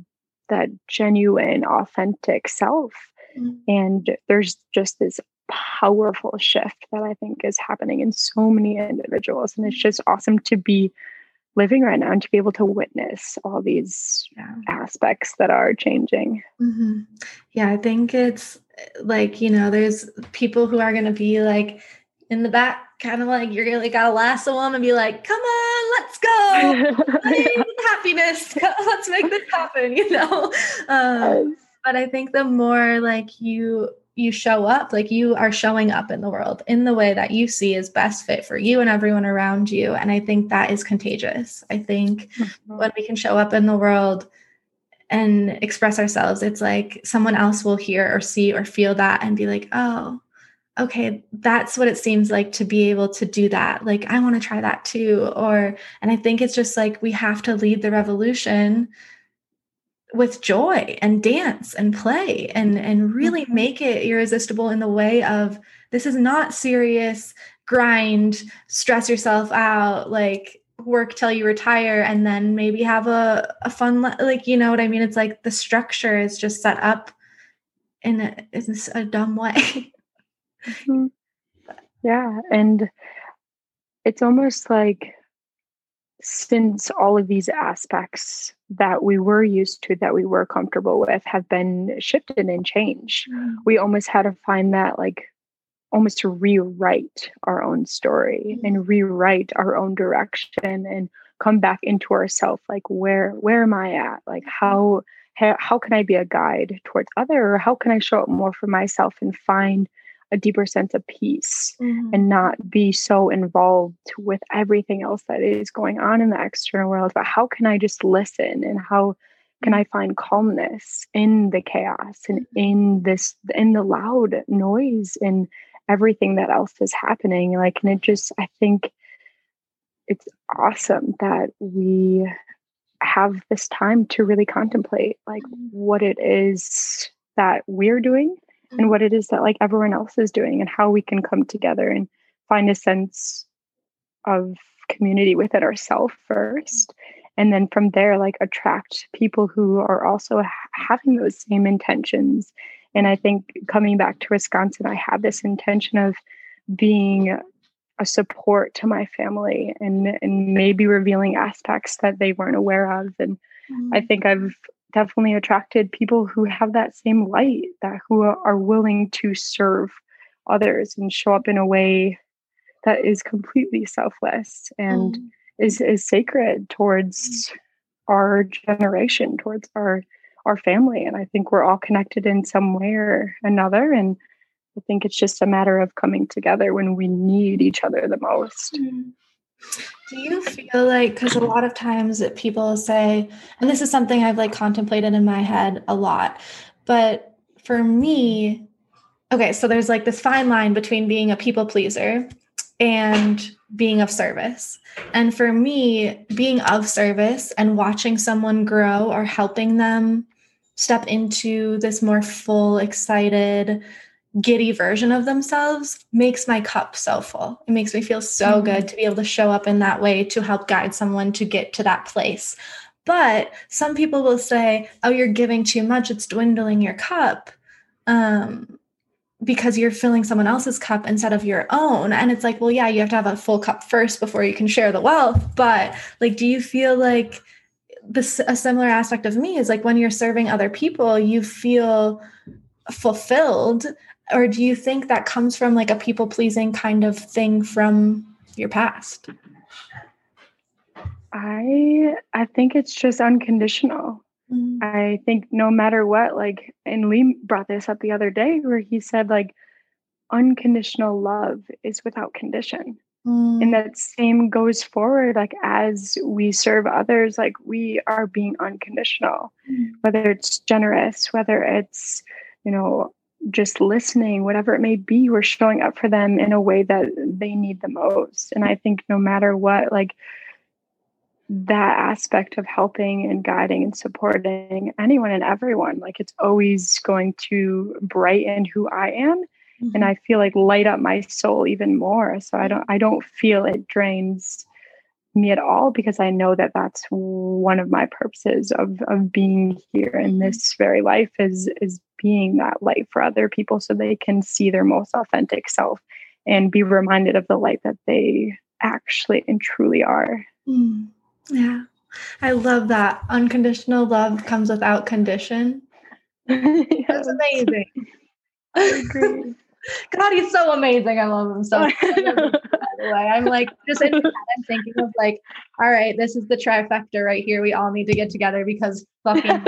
that genuine, authentic self. Mm-hmm. And there's just this powerful shift that I think is happening in so many individuals. And it's just awesome to be living right now and to be able to witness all these yeah. aspects that are changing. Mm-hmm. Yeah, I think it's like, you know, there's people who are going to be like in the back, kind of like, you're going to gotta lasso them and be like, come on, let's go. Happiness. Let's make this happen, you know? Um, but I think the more like you you show up, like you are showing up in the world in the way that you see is best fit for you and everyone around you. And I think that is contagious. I think mm-hmm. when we can show up in the world and express ourselves, it's like someone else will hear or see or feel that and be like, oh, okay, that's what it seems like to be able to do that. Like, I want to try that too. Or, and I think it's just like, we have to lead the revolution with joy and dance and play and, and really make it irresistible in the way of, this is not serious, grind, stress yourself out, like work till you retire and then maybe have a, a fun, like, you know what I mean? It's like the structure is just set up in a, in a dumb way. Mm-hmm. Yeah. And it's almost like, since all of these aspects that we were used to, that we were comfortable with, have been shifted and changed, mm-hmm. we almost had to find that, like, almost to rewrite our own story mm-hmm. and rewrite our own direction and come back into ourself. Like, where, where am I at? Like, how, how, how can I be a guide towards other, or how can I show up more for myself and find a deeper sense of peace mm-hmm. and not be so involved with everything else that is going on in the external world, but how can I just listen and how can I find calmness in the chaos and in this, in the loud noise and everything that else is happening? Like, and it just, I think it's awesome that we have this time to really contemplate like what it is that we're doing and what it is that like everyone else is doing and how we can come together and find a sense of community within ourselves first. And then from there, like attract people who are also ha- having those same intentions. And I think coming back to Wisconsin, I had this intention of being a support to my family and, and maybe revealing aspects that they weren't aware of. And mm-hmm. I think I've definitely attracted people who have that same light, that who are willing to serve others and show up in a way that is completely selfless and mm. is, is sacred towards mm. our generation, towards our, our family. And I think we're all connected in some way or another. And I think it's just a matter of coming together when we need each other the most. Mm. Do you feel like, because a lot of times that people say, and this is something I've like contemplated in my head a lot, but for me, okay, so there's like this fine line between being a people pleaser and being of service. And for me, being of service and watching someone grow or helping them step into this more full, excited, giddy version of themselves makes my cup so full. It makes me feel so mm-hmm. good to be able to show up in that way to help guide someone to get to that place. But some people will say, oh, you're giving too much. It's dwindling your cup. Um, because you're filling someone else's cup instead of your own. And it's like, well, yeah, you have to have a full cup first before you can share the wealth. But like, do you feel like this, a similar aspect of me is like when you're serving other people, you feel fulfilled? Or do you think that comes from like a people pleasing kind of thing from your past? I, I think it's just unconditional. Mm-hmm. I think no matter what, like, and Lee brought this up the other day where he said, like, unconditional love is without condition. Mm-hmm. And that same goes forward. Like, as we serve others, like, we are being unconditional, mm-hmm. whether it's generous, whether it's, you know, just listening, whatever it may be, we're showing up for them in a way that they need the most. And I think no matter what, like, that aspect of helping and guiding and supporting anyone and everyone, like, it's always going to brighten who I am, mm-hmm. and I feel like light up my soul even more. So I don't, I don't feel it drains me at all, because I know that that's one of my purposes of of being here in this very life is is being that light for other people, so they can see their most authentic self and be reminded of the light that they actually and truly are. Mm. Yeah. I love that. Unconditional love comes without condition. Yes. That's amazing. I agree. God, he's so amazing. I love him so much. By the way, I'm like, just in my head, I'm thinking of like, all right, this is the trifecta right here. We all need to get together because fucking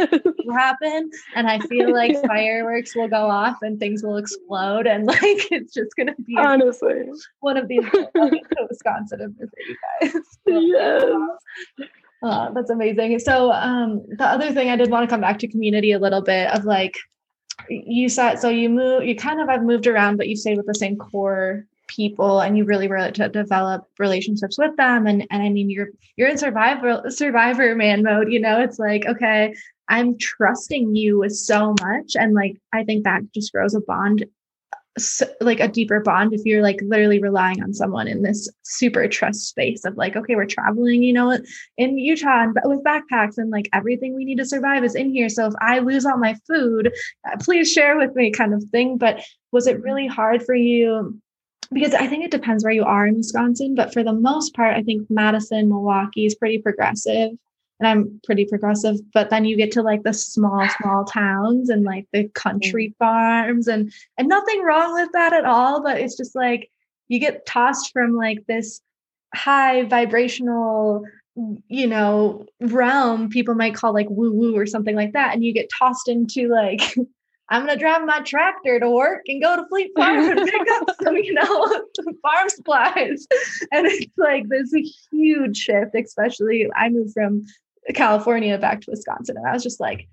will happen. And I feel like yeah. fireworks will go off and things will explode. And like, it's just going to be honestly one of these Wisconsin and visit you guys. So, yes. Wow. Oh, that's amazing. So um, the other thing I did want to come back to community a little bit of like, you said, so you move, you kind of have moved around, but you stayed with the same core people and you really were to develop relationships with them. And, and I mean, you're, you're in survivor, survivor man mode, you know, it's like, okay, I'm trusting you with so much. And like, I think that just grows a bond, so, like a deeper bond. If you're like literally relying on someone in this super trust space of like, okay, we're traveling, you know, in Utah and with backpacks and like everything we need to survive is in here. So if I lose all my food, please share with me kind of thing. But was it really hard for you? Because I think it depends where you are in Wisconsin, but for the most part, I think Madison, Milwaukee is pretty progressive, and I'm pretty progressive, but then you get to like the small, small towns and like the country farms and, and nothing wrong with that at all. But it's just like, you get tossed from like this high vibrational, you know, realm people might call like woo woo or something like that. And you get tossed into like, I'm going to drive my tractor to work and go to Fleet Farm and pick up some, you know, farm supplies. And it's like, there's a huge shift, especially I moved from California back to Wisconsin. And I was just like,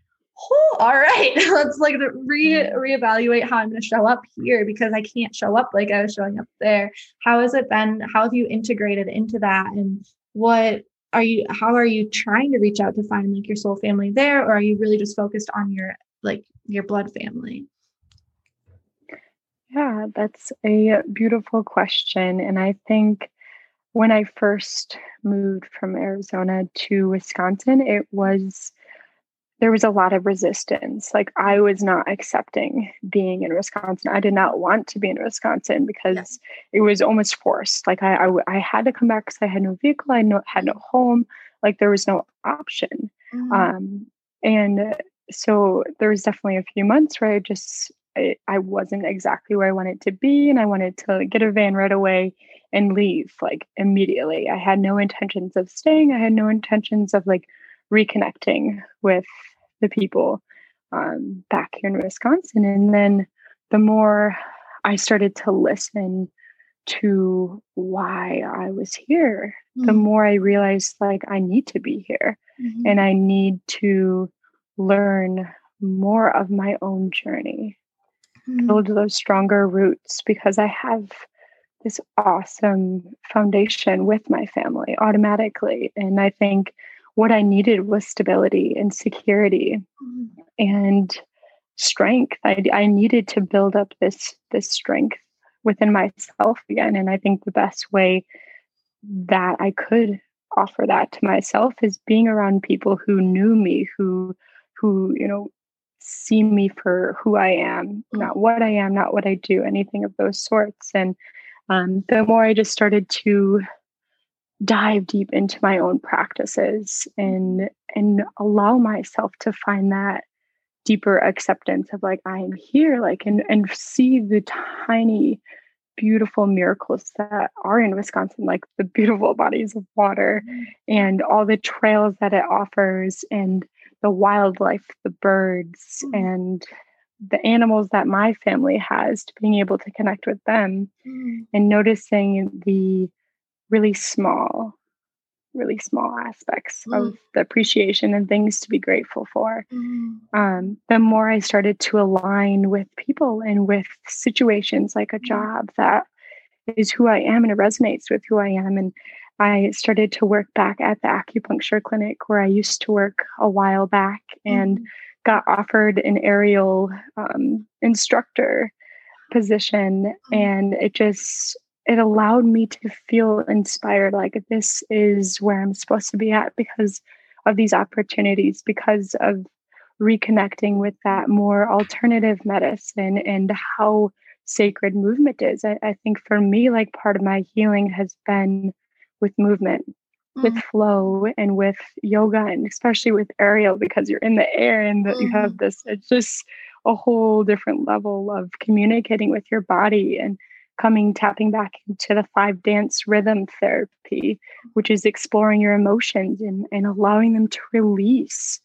oh, all right, let's like re reevaluate how I'm going to show up here, because I can't show up like I was showing up there. How has it been? How have you integrated into that? And what are you, how are you trying to reach out to find like your soul family there? Or are you really just focused on your, like your blood family? Yeah, that's a beautiful question. And I think when I first moved from Arizona to Wisconsin, it was, there was a lot of resistance. Like I was not accepting being in Wisconsin. I did not want to be in Wisconsin because yeah. it was almost forced. Like I, I, I had to come back because I had no vehicle. I no, had no home. Like there was no option. Mm-hmm. Um, and So there was definitely a few months where I just, I, I wasn't exactly where I wanted to be. And I wanted to get a van right away and leave like immediately. I had no intentions of staying. I had no intentions of like reconnecting with the people um, back here in Wisconsin. And then the more I started to listen to why I was here, mm-hmm. the more I realized like I need to be here, mm-hmm. and I need to learn more of my own journey, mm-hmm. build those stronger roots, because I have this awesome foundation with my family automatically. And I think what I needed was stability and security, mm-hmm. and strength. I, I needed to build up this, this strength within myself again. And I think the best way that I could offer that to myself is being around people who knew me, who who, you know, see me for who I am, not what I am, not what I do, anything of those sorts. And um, the more I just started to dive deep into my own practices and and allow myself to find that deeper acceptance of like, I am here, like, and, and see the tiny, beautiful miracles that are in Wisconsin, like the beautiful bodies of water and all the trails that it offers and the wildlife, the birds mm. and the animals that my family has, to being able to connect with them mm. and noticing the really small, really small aspects mm. of the appreciation and things to be grateful for. Mm. Um, the more I started to align with people and with situations like a job that is who I am and it resonates with who I am. And I started to work back at the acupuncture clinic where I used to work a while back and mm. got offered an aerial um, instructor position. And it just, it allowed me to feel inspired, like this is where I'm supposed to be at because of these opportunities, because of reconnecting with that more alternative medicine and how sacred movement is. I, I think for me, like part of my healing has been with movement, mm-hmm. with flow and with yoga, and especially with aerial, because you're in the air and the, mm-hmm. you have this, it's just a whole different level of communicating with your body and coming, tapping back into the five dance rhythm therapy, which is exploring your emotions and, and allowing them to release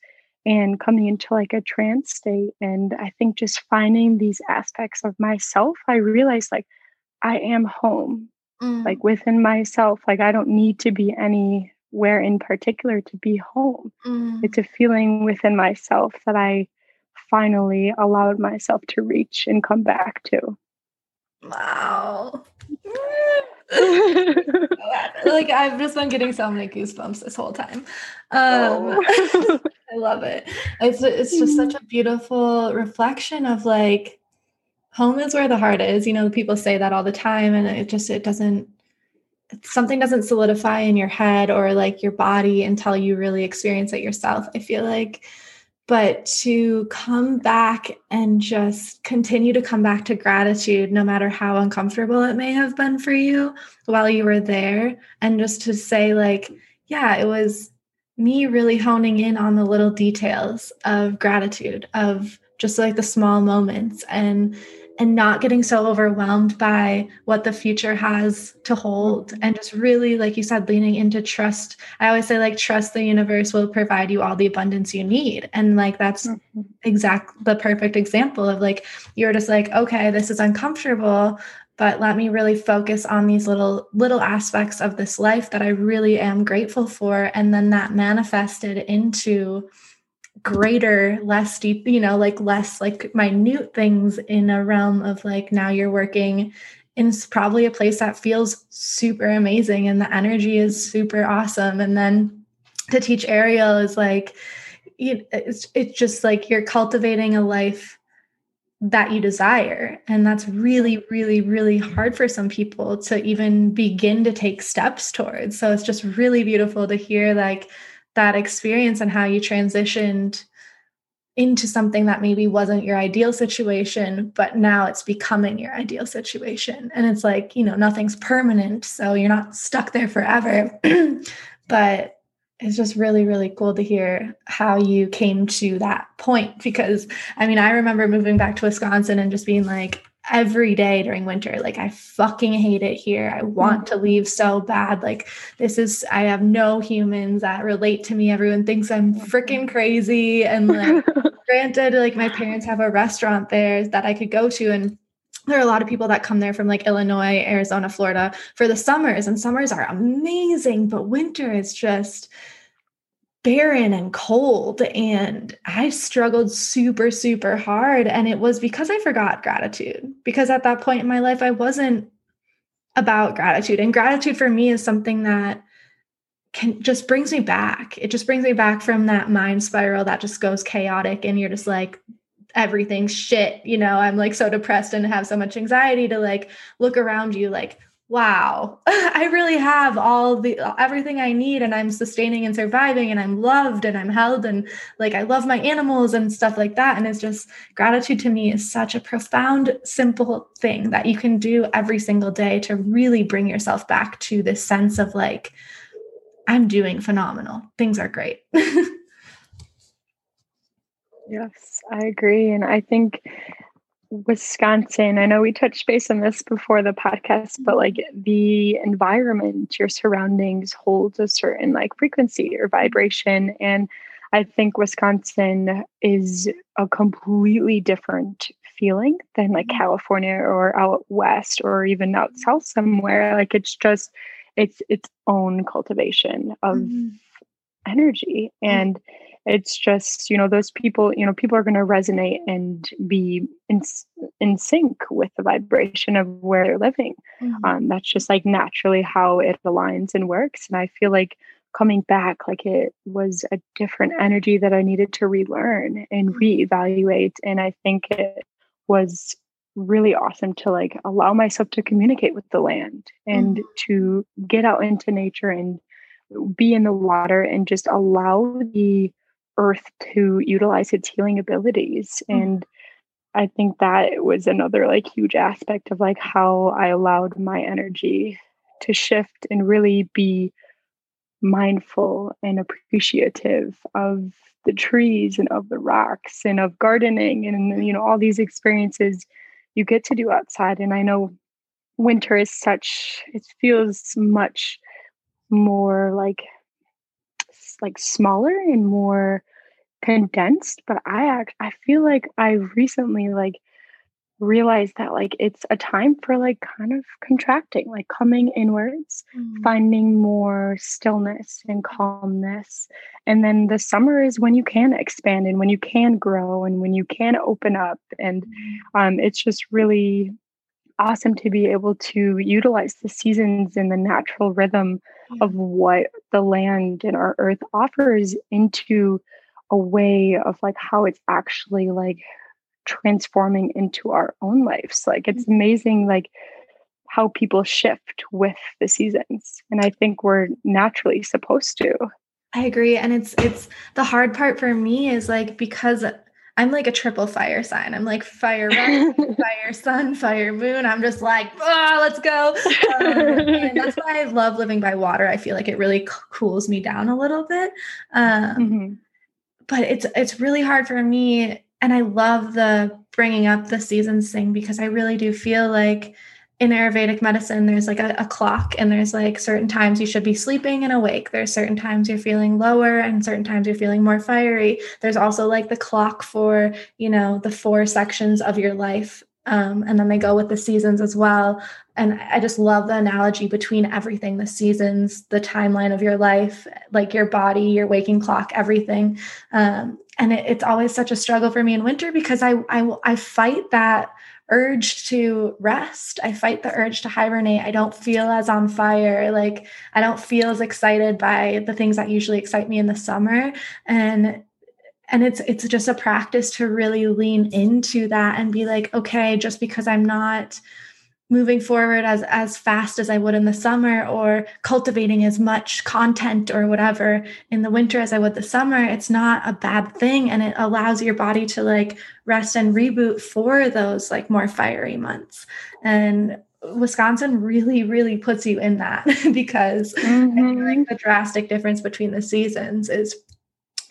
and coming into like a trance state. And I think just finding these aspects of myself, I realized like I am home. Like within myself, like I don't need to be anywhere in particular to be home. Mm. It's a feeling within myself that I finally allowed myself to reach and come back to. Wow. Like I've just been getting so many goosebumps this whole time. Um, oh. I love it. It's, it's just such a beautiful reflection of like, home is where the heart is. You know, people say that all the time, and it just, it doesn't, something doesn't solidify in your head or like your body until you really experience it yourself, I feel like. But to come back and just continue to come back to gratitude, no matter how uncomfortable it may have been for you while you were there. And just to say like, yeah, it was me really honing in on the little details of gratitude, of just like the small moments, and and not getting so overwhelmed by what the future has to hold. And just really, like you said, leaning into trust. I always say like, trust the universe will provide you all the abundance you need. And like, that's mm-hmm. exact, the perfect example of like, you're just like, okay, this is uncomfortable, but let me really focus on these little, little aspects of this life that I really am grateful for. And then that manifested into greater, less deep, you know, like less like minute things in a realm of like, now you're working in probably a place that feels super amazing and the energy is super awesome. And then to teach aerial is like, it's, it's just like you're cultivating a life that you desire. And that's really, really, really hard for some people to even begin to take steps towards. So it's just really beautiful to hear like that experience and how you transitioned into something that maybe wasn't your ideal situation, but now it's becoming your ideal situation. And it's like, you know, nothing's permanent, so you're not stuck there forever. But it's just really, really cool to hear how you came to that point. Because I mean, I remember moving back to Wisconsin and just being like, every day during winter, like I fucking hate it here. I want to leave so bad. Like this is, I have no humans that relate to me. Everyone thinks I'm freaking crazy. And like, granted, like my parents have a restaurant there that I could go to, and there are a lot of people that come there from like Illinois, Arizona, Florida for the summers, and summers are amazing, but winter is just barren and cold. And I struggled super, super hard. And it was because I forgot gratitude, because at that point in my life, I wasn't about gratitude. And gratitude for me is something that can just brings me back. It just brings me back from that mind spiral that just goes chaotic. And you're just like, everything's shit. You know, I'm like so depressed and have so much anxiety, to like, look around you, like, wow, I really have all the, everything I need, and I'm sustaining and surviving, and I'm loved and I'm held, and like, I love my animals and stuff like that. And it's just, gratitude to me is such a profound, simple thing that you can do every single day to really bring yourself back to this sense of like, I'm doing phenomenal. Things are great. Yes, I agree. And I think Wisconsin, I know we touched base on this before the podcast, but like the environment, your surroundings holds a certain like frequency or vibration. And I think Wisconsin is a completely different feeling than like California or out west or even out south somewhere. Like it's just, it's its own cultivation of mm-hmm. energy. And it's just, you know, those people, you know, people are going to resonate and be in, in sync with the vibration of where they're living. Mm-hmm. Um, that's just like naturally how it aligns and works. And I feel like coming back, like it was a different energy that I needed to relearn and reevaluate. And I think it was really awesome to like allow myself to communicate with the land and mm-hmm. to get out into nature and be in the water and just allow the earth to utilize its healing abilities. Mm-hmm. And I think that was another like huge aspect of like how I allowed my energy to shift and really be mindful and appreciative of the trees and of the rocks and of gardening and, you know, all these experiences you get to do outside. And I know winter is such, it feels much more like like smaller and more condensed, but I act, I feel like I recently like realized that like it's a time for like kind of contracting, like coming inwards, mm-hmm. finding more stillness and calmness. And then the summer is when you can expand and when you can grow and when you can open up. And mm-hmm. um, it's just really awesome to be able to utilize the seasons and the natural rhythm yeah. of what the land and our earth offers into a way of like how it's actually like transforming into our own lives. Like it's amazing like how people shift with the seasons. And I think we're naturally supposed to. I agree. And it's it's the hard part for me is like, because I'm like a triple fire sign. I'm like fire, rising, fire, sun, fire, moon. I'm just like, oh, let's go. Um, and that's why I love living by water. I feel like it really cools me down a little bit. Um, mm-hmm. But it's, it's really hard for me. And I love the bringing up the seasons thing, because I really do feel like in Ayurvedic medicine, there's like a, a clock, and there's like certain times you should be sleeping and awake. There's certain times you're feeling lower and certain times you're feeling more fiery. There's also like the clock for, you know, the four sections of your life. Um, and then they go with the seasons as well. And I just love the analogy between everything, the seasons, the timeline of your life, like your body, your waking clock, everything. Um, and it, it's always such a struggle for me in winter, because I, I, I fight that urge to rest. I fight the urge to hibernate. I don't feel as on fire. Like I don't feel as excited by the things that usually excite me in the summer. And And it's it's just a practice to really lean into that and be like, okay, just because I'm not moving forward as, as fast as I would in the summer, or cultivating as much content or whatever in the winter as I would the summer, it's not a bad thing. And it allows your body to like rest and reboot for those like more fiery months. And Wisconsin really, really puts you in that because mm-hmm. I feel like the drastic difference between the seasons is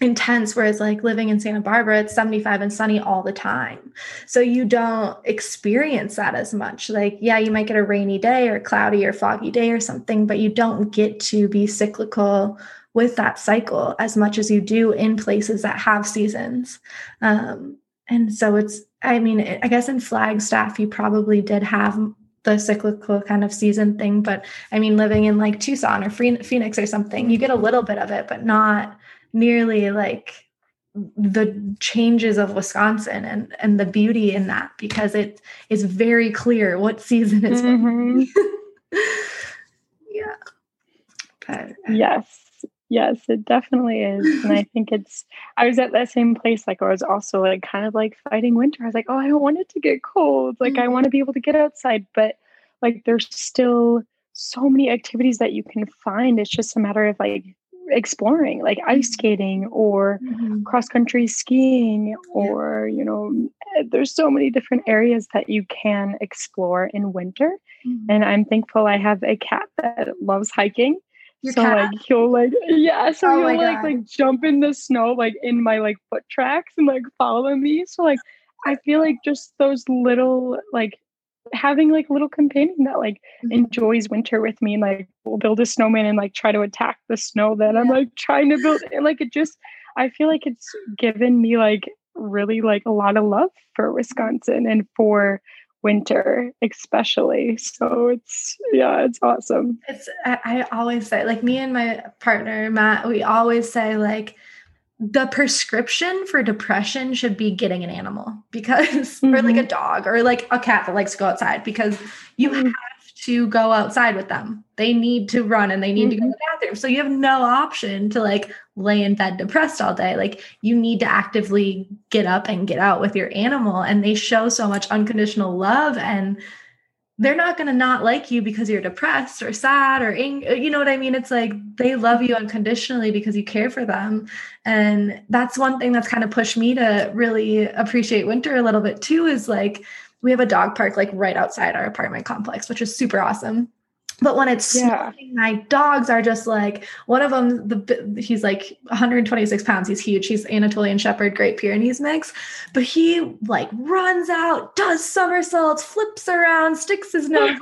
intense, whereas like living in Santa Barbara, it's seventy-five and sunny all the time. So you don't experience that as much. Like, yeah, you might get a rainy day or cloudy or foggy day or something, but you don't get to be cyclical with that cycle as much as you do in places that have seasons. Um, and so it's, I mean, I guess in Flagstaff, you probably did have the cyclical kind of season thing, but I mean, living in like Tucson or Phoenix or something, you get a little bit of it, but not nearly like the changes of Wisconsin and, and the beauty in that, because it is very clear what season is. Mm-hmm. Yeah. But, uh, yes. Yes, it definitely is. And I think it's, I was at that same place, like I was also like kind of like fighting winter. I was like, oh, I don't want it to get cold. Like mm-hmm. I want to be able to get outside, but like there's still so many activities that you can find. It's just a matter of like exploring, like ice skating or mm-hmm. cross-country skiing, or, you know, there's so many different areas that you can explore in winter. Mm-hmm. And I'm thankful I have a cat that loves hiking. Your so cat? Like he'll like yeah, so oh he'll like God. like jump in the snow like in my like foot tracks and like follow me. So like I feel like just those little like having like a little companion that like mm-hmm. enjoys winter with me and like will build a snowman and like try to attack the snow that yeah. I'm like trying to build. And like it just I feel like it's given me like really like a lot of love for Wisconsin and for winter especially. So it's yeah it's awesome. It's I, I always say, like, me and my partner Matt, we always say like the prescription for depression should be getting an animal, because mm-hmm. or like a dog or like a cat that likes to go outside, because you mm-hmm. have to go outside with them. They need to run and they need mm-hmm. to go to the bathroom. So you have no option to like lay in bed depressed all day. Like you need to actively get up and get out with your animal, and they show so much unconditional love, and they're not going to not like you because you're depressed or sad or, ang- you know what I mean? It's like, they love you unconditionally because you care for them. And that's one thing that's kind of pushed me to really appreciate winter a little bit too, is like, we have a dog park, like right outside our apartment complex, which is super awesome. But when it's yeah. snowing, my dogs are just like, one of them, the, he's like one hundred twenty-six pounds. He's huge. He's Anatolian Shepherd, Great Pyrenees mix. But he like runs out, does somersaults, flips around, sticks his nose.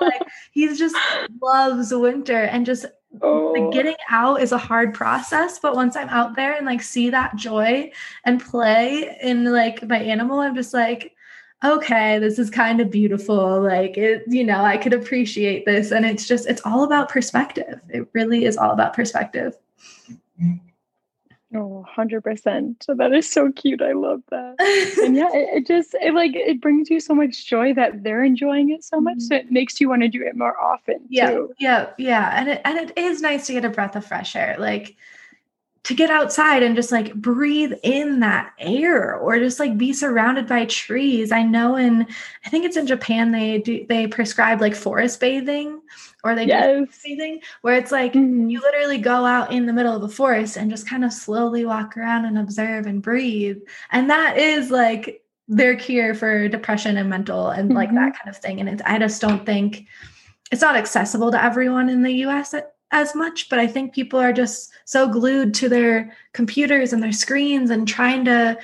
Like, he just loves winter. And just oh. like, getting out is a hard process. But once I'm out there and like see that joy and play in like my animal, I'm just like, okay, this is kind of beautiful. Like, it, you know, I could appreciate this. And it's just, it's all about perspective. It really is all about perspective. Oh, one hundred percent. So that is so cute. I love that. And yeah, it, it just, it like, it brings you so much joy that they're enjoying it so much. Mm-hmm. So it makes you want to do it more often. Yeah. Too. Yeah. Yeah. And it, and it is nice to get a breath of fresh air. Like, to get outside and just like breathe in that air, or just like be surrounded by trees. I know in, I think it's in Japan, they do, they prescribe like forest bathing, or they yes. do forest bathing, where it's like, mm-hmm. you literally go out in the middle of the forest and just kind of slowly walk around and observe and breathe. And that is like their cure for depression and mental and mm-hmm. like that kind of thing. And it's, I just don't think it's not accessible to everyone in the U S at, as much, but I think people are just so glued to their computers and their screens and trying to,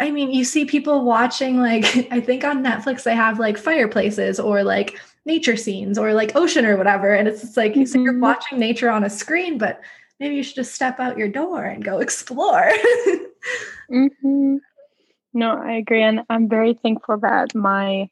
I mean, you see people watching, like, I think on Netflix, they have like fireplaces or like nature scenes or like ocean or whatever. And it's just like, mm-hmm. so you're watching nature on a screen, but maybe you should just step out your door and go explore. mm-hmm. No, I agree. And I'm very thankful that my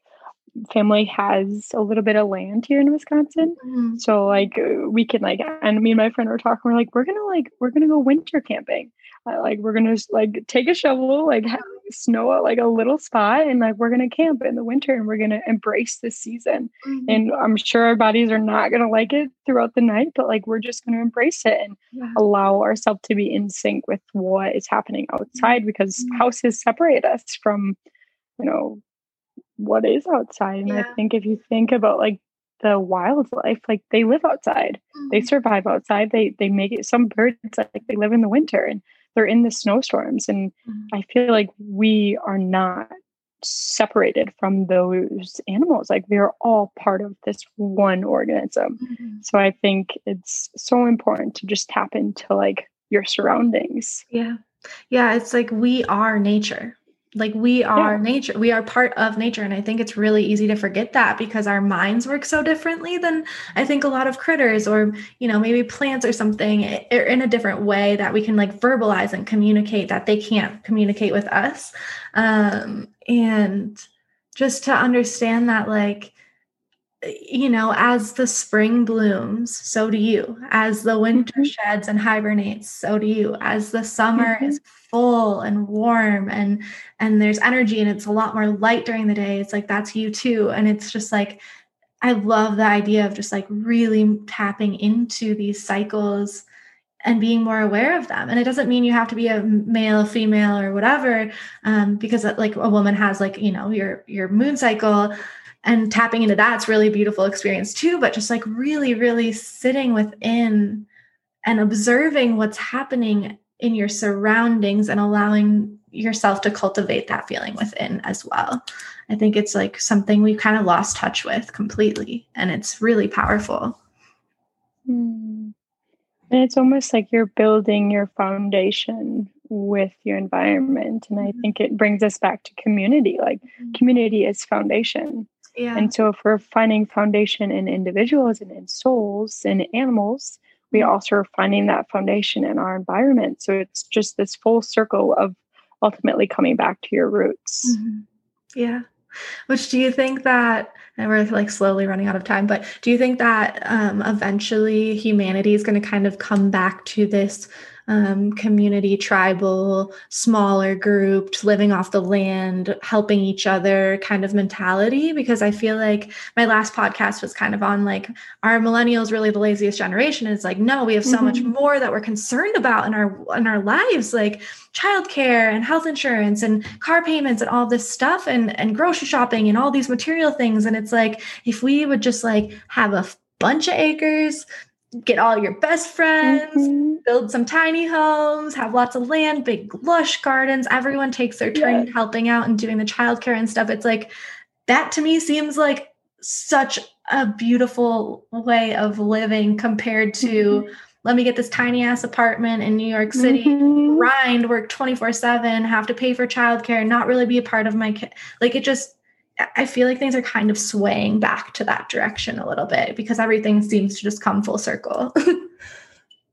family has a little bit of land here in Wisconsin. Mm-hmm. So like we can like, and me and my friend were talking, we're like, we're going to like, we're going to go winter camping. Uh, like we're going to like take a shovel, like have snow at like a little spot, and like, we're going to camp in the winter and we're going to embrace this season. Mm-hmm. And I'm sure our bodies are not going to like it throughout the night, but like, we're just going to embrace it and yeah. allow ourselves to be in sync with what is happening outside, because mm-hmm. houses separate us from, you know, what is outside. And yeah. I think if you think about like the wildlife, like they live outside, mm-hmm. they survive outside, they they make it. Some birds, like, they live in the winter and they're in the snowstorms, and mm-hmm. I feel like we are not separated from those animals. Like, we are all part of this one organism. Mm-hmm. So I think it's so important to just tap into like your surroundings. Yeah. Yeah. It's like, we are nature. Like, we are yeah. nature, we are part of nature. And I think it's really easy to forget that, because our minds work so differently than I think a lot of critters, or, you know, maybe plants or something, or in a different way that we can like verbalize and communicate that they can't communicate with us. Um, and just to understand that, like, you know, as the spring blooms, so do you. As the winter mm-hmm. sheds and hibernates, so do you. As the summer mm-hmm. is full and warm and and there's energy and it's a lot more light during the day, it's like, that's you too. And it's just like, I love the idea of just like really tapping into these cycles and being more aware of them. And it doesn't mean you have to be a male, female, or whatever, um, because like a woman has like, you know, your, your moon cycle, and tapping into that's really beautiful experience too. But just like really, really sitting within and observing what's happening in your surroundings and allowing yourself to cultivate that feeling within as well. I think it's like something we kind of lost touch with completely, and it's really powerful. Mm. And it's almost like you're building your foundation with your environment. And I think it brings us back to community, like community is foundation. Yeah. And so if we're finding foundation in individuals and in souls and animals, we also are finding that foundation in our environment. So it's just this full circle of ultimately coming back to your roots. Mm-hmm. Yeah. Which do you think that, and we're like slowly running out of time, but do you think that um, eventually humanity is going to kind of come back to this um, community, tribal, smaller grouped, living off the land, helping each other kind of mentality? Because I feel like my last podcast was kind of on like, are millennials really the laziest generation? And it's like, no, we have so mm-hmm. much more that we're concerned about in our, in our lives, like childcare and health insurance and car payments and all this stuff, and, and grocery shopping and all these material things. And it's like, if we would just like have a bunch of acres, get all your best friends, mm-hmm. build some tiny homes, have lots of land, big lush gardens. Everyone takes their turn yeah. helping out and doing the childcare and stuff. It's like, that to me seems like such a beautiful way of living compared to, mm-hmm. let me get this tiny ass apartment in New York City, mm-hmm. grind, work twenty-four seven, have to pay for childcare, not really be a part of my kid. Like it just, I feel like things are kind of swaying back to that direction a little bit because everything seems to just come full circle.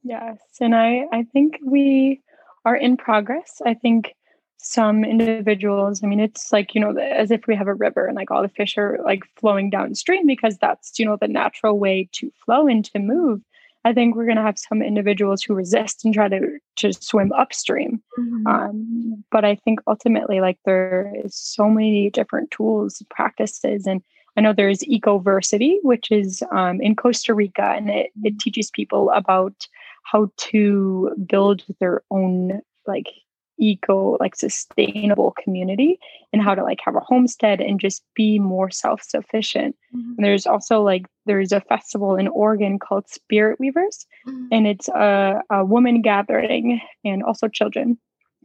Yes. And I, I think we are in progress. I think some individuals, I mean, it's like, you know, as if we have a river and like all the fish are like flowing downstream because that's, you know, the natural way to flow and to move. I think we're going to have some individuals who resist and try to, to swim upstream. Mm-hmm. Um, but I think ultimately, like there is so many different tools and practices. And I know there's Ecoversity, which is um, in Costa Rica, and it, it teaches people about how to build their own like eco, like sustainable community, and how to like have a homestead and just be more self-sufficient. Mm-hmm. And there's also like, there's a festival in Oregon called Spirit Weavers, mm-hmm. and it's a, a woman gathering and also children.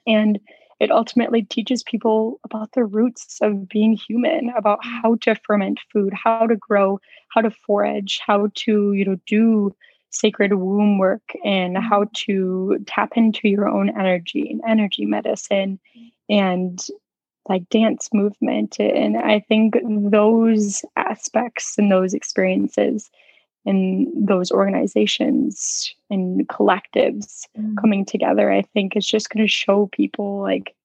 And it ultimately teaches people about the roots of being human, about how to ferment food, how to grow, how to forage, how to, you know, do sacred womb work, and how to tap into your own energy and energy medicine and like dance movement. And I think those aspects and those experiences and those organizations and collectives mm. coming together, I think it's just going to show people like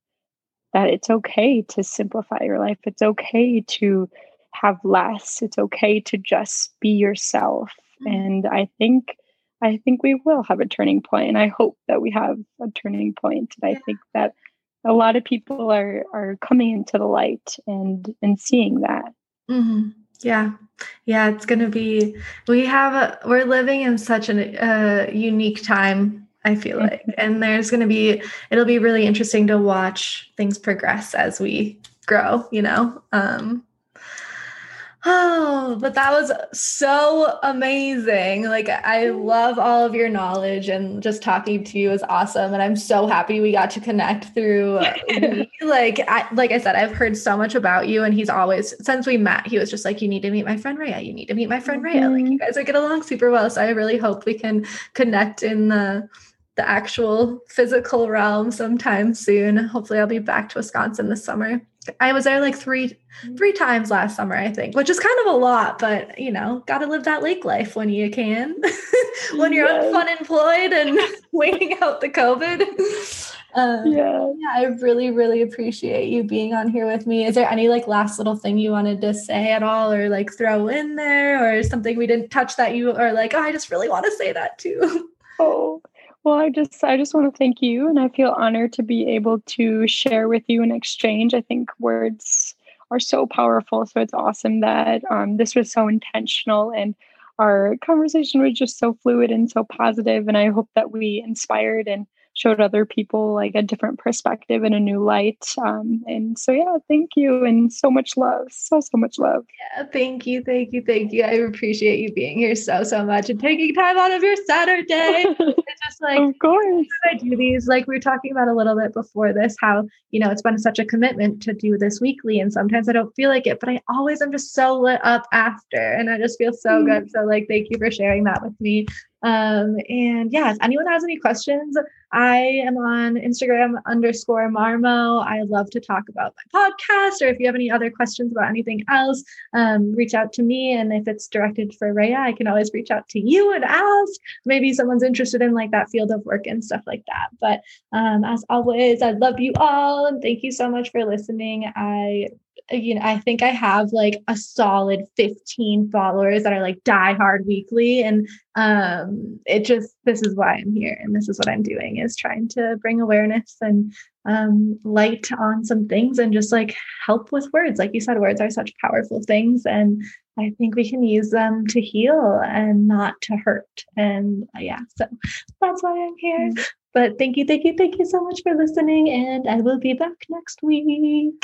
that it's okay to simplify your life. It's okay to have less. It's okay to just be yourself. And I think, I think we will have a turning point, and I hope that we have a turning point. And I yeah. think that a lot of people are, are coming into the light and, and seeing that. Mm-hmm. Yeah. Yeah. It's going to be, we have, a, we're living in such a uh, unique time, I feel like, and there's going to be, it'll be really interesting to watch things progress as we grow, you know? Um, Oh, but that was so amazing. Like, I love all of your knowledge, and just talking to you is awesome. And I'm so happy we got to connect through uh, me. Like, I, like I said, I've heard so much about you, and he's always, since we met, he was just like, you need to meet my friend Raya. You need to meet my friend Raya. Like, you guys are get along super well. So I really hope we can connect in the the actual physical realm sometime soon. Hopefully I'll be back to Wisconsin this summer. I was there like three, three times last summer, I think, which is kind of a lot, but you know, got to live that lake life when you can, when you're yes. unemployed and waiting out the COVID. Um, yeah. yeah, I really, really appreciate you being on here with me. Is there any like last little thing you wanted to say at all, or like throw in there, or something we didn't touch that you are like, oh, I just really want to say that too. Oh, Well, I just I just want to thank you, and I feel honored to be able to share with you and exchange. I think words are so powerful, so it's awesome that um, this was so intentional, and our conversation was just so fluid and so positive. And I hope that we inspired and showed other people like a different perspective and a new light. Um, and so, yeah, thank you. And so much love. So, so much love. Yeah, thank you. Thank you. Thank you. I appreciate you being here so, so much and taking time out of your Saturday. It's just like, of course, I do these, like we were talking about a little bit before this, how, you know, it's been such a commitment to do this weekly. And sometimes I don't feel like it, but I always, I'm just so lit up after, and I just feel so mm. good. So like, thank you for sharing that with me. Um, and yeah, if anyone has any questions, I am on Instagram underscore marmo. I love to talk about my podcast, or if you have any other questions about anything else, um, reach out to me. And if it's directed for Raya, I can always reach out to you and ask. Maybe someone's interested in like that field of work and stuff like that. But, um, as always, I love you all. And thank you so much for listening. I You know, I think I have like a solid fifteen followers that are like diehard weekly. And um, it just, this is why I'm here. And this is what I'm doing, is trying to bring awareness and um, light on some things, and just like help with words. Like you said, words are such powerful things. And I think we can use them to heal and not to hurt. And uh, yeah, so that's why I'm here. Mm-hmm. But thank you, thank you, thank you so much for listening. And I will be back next week.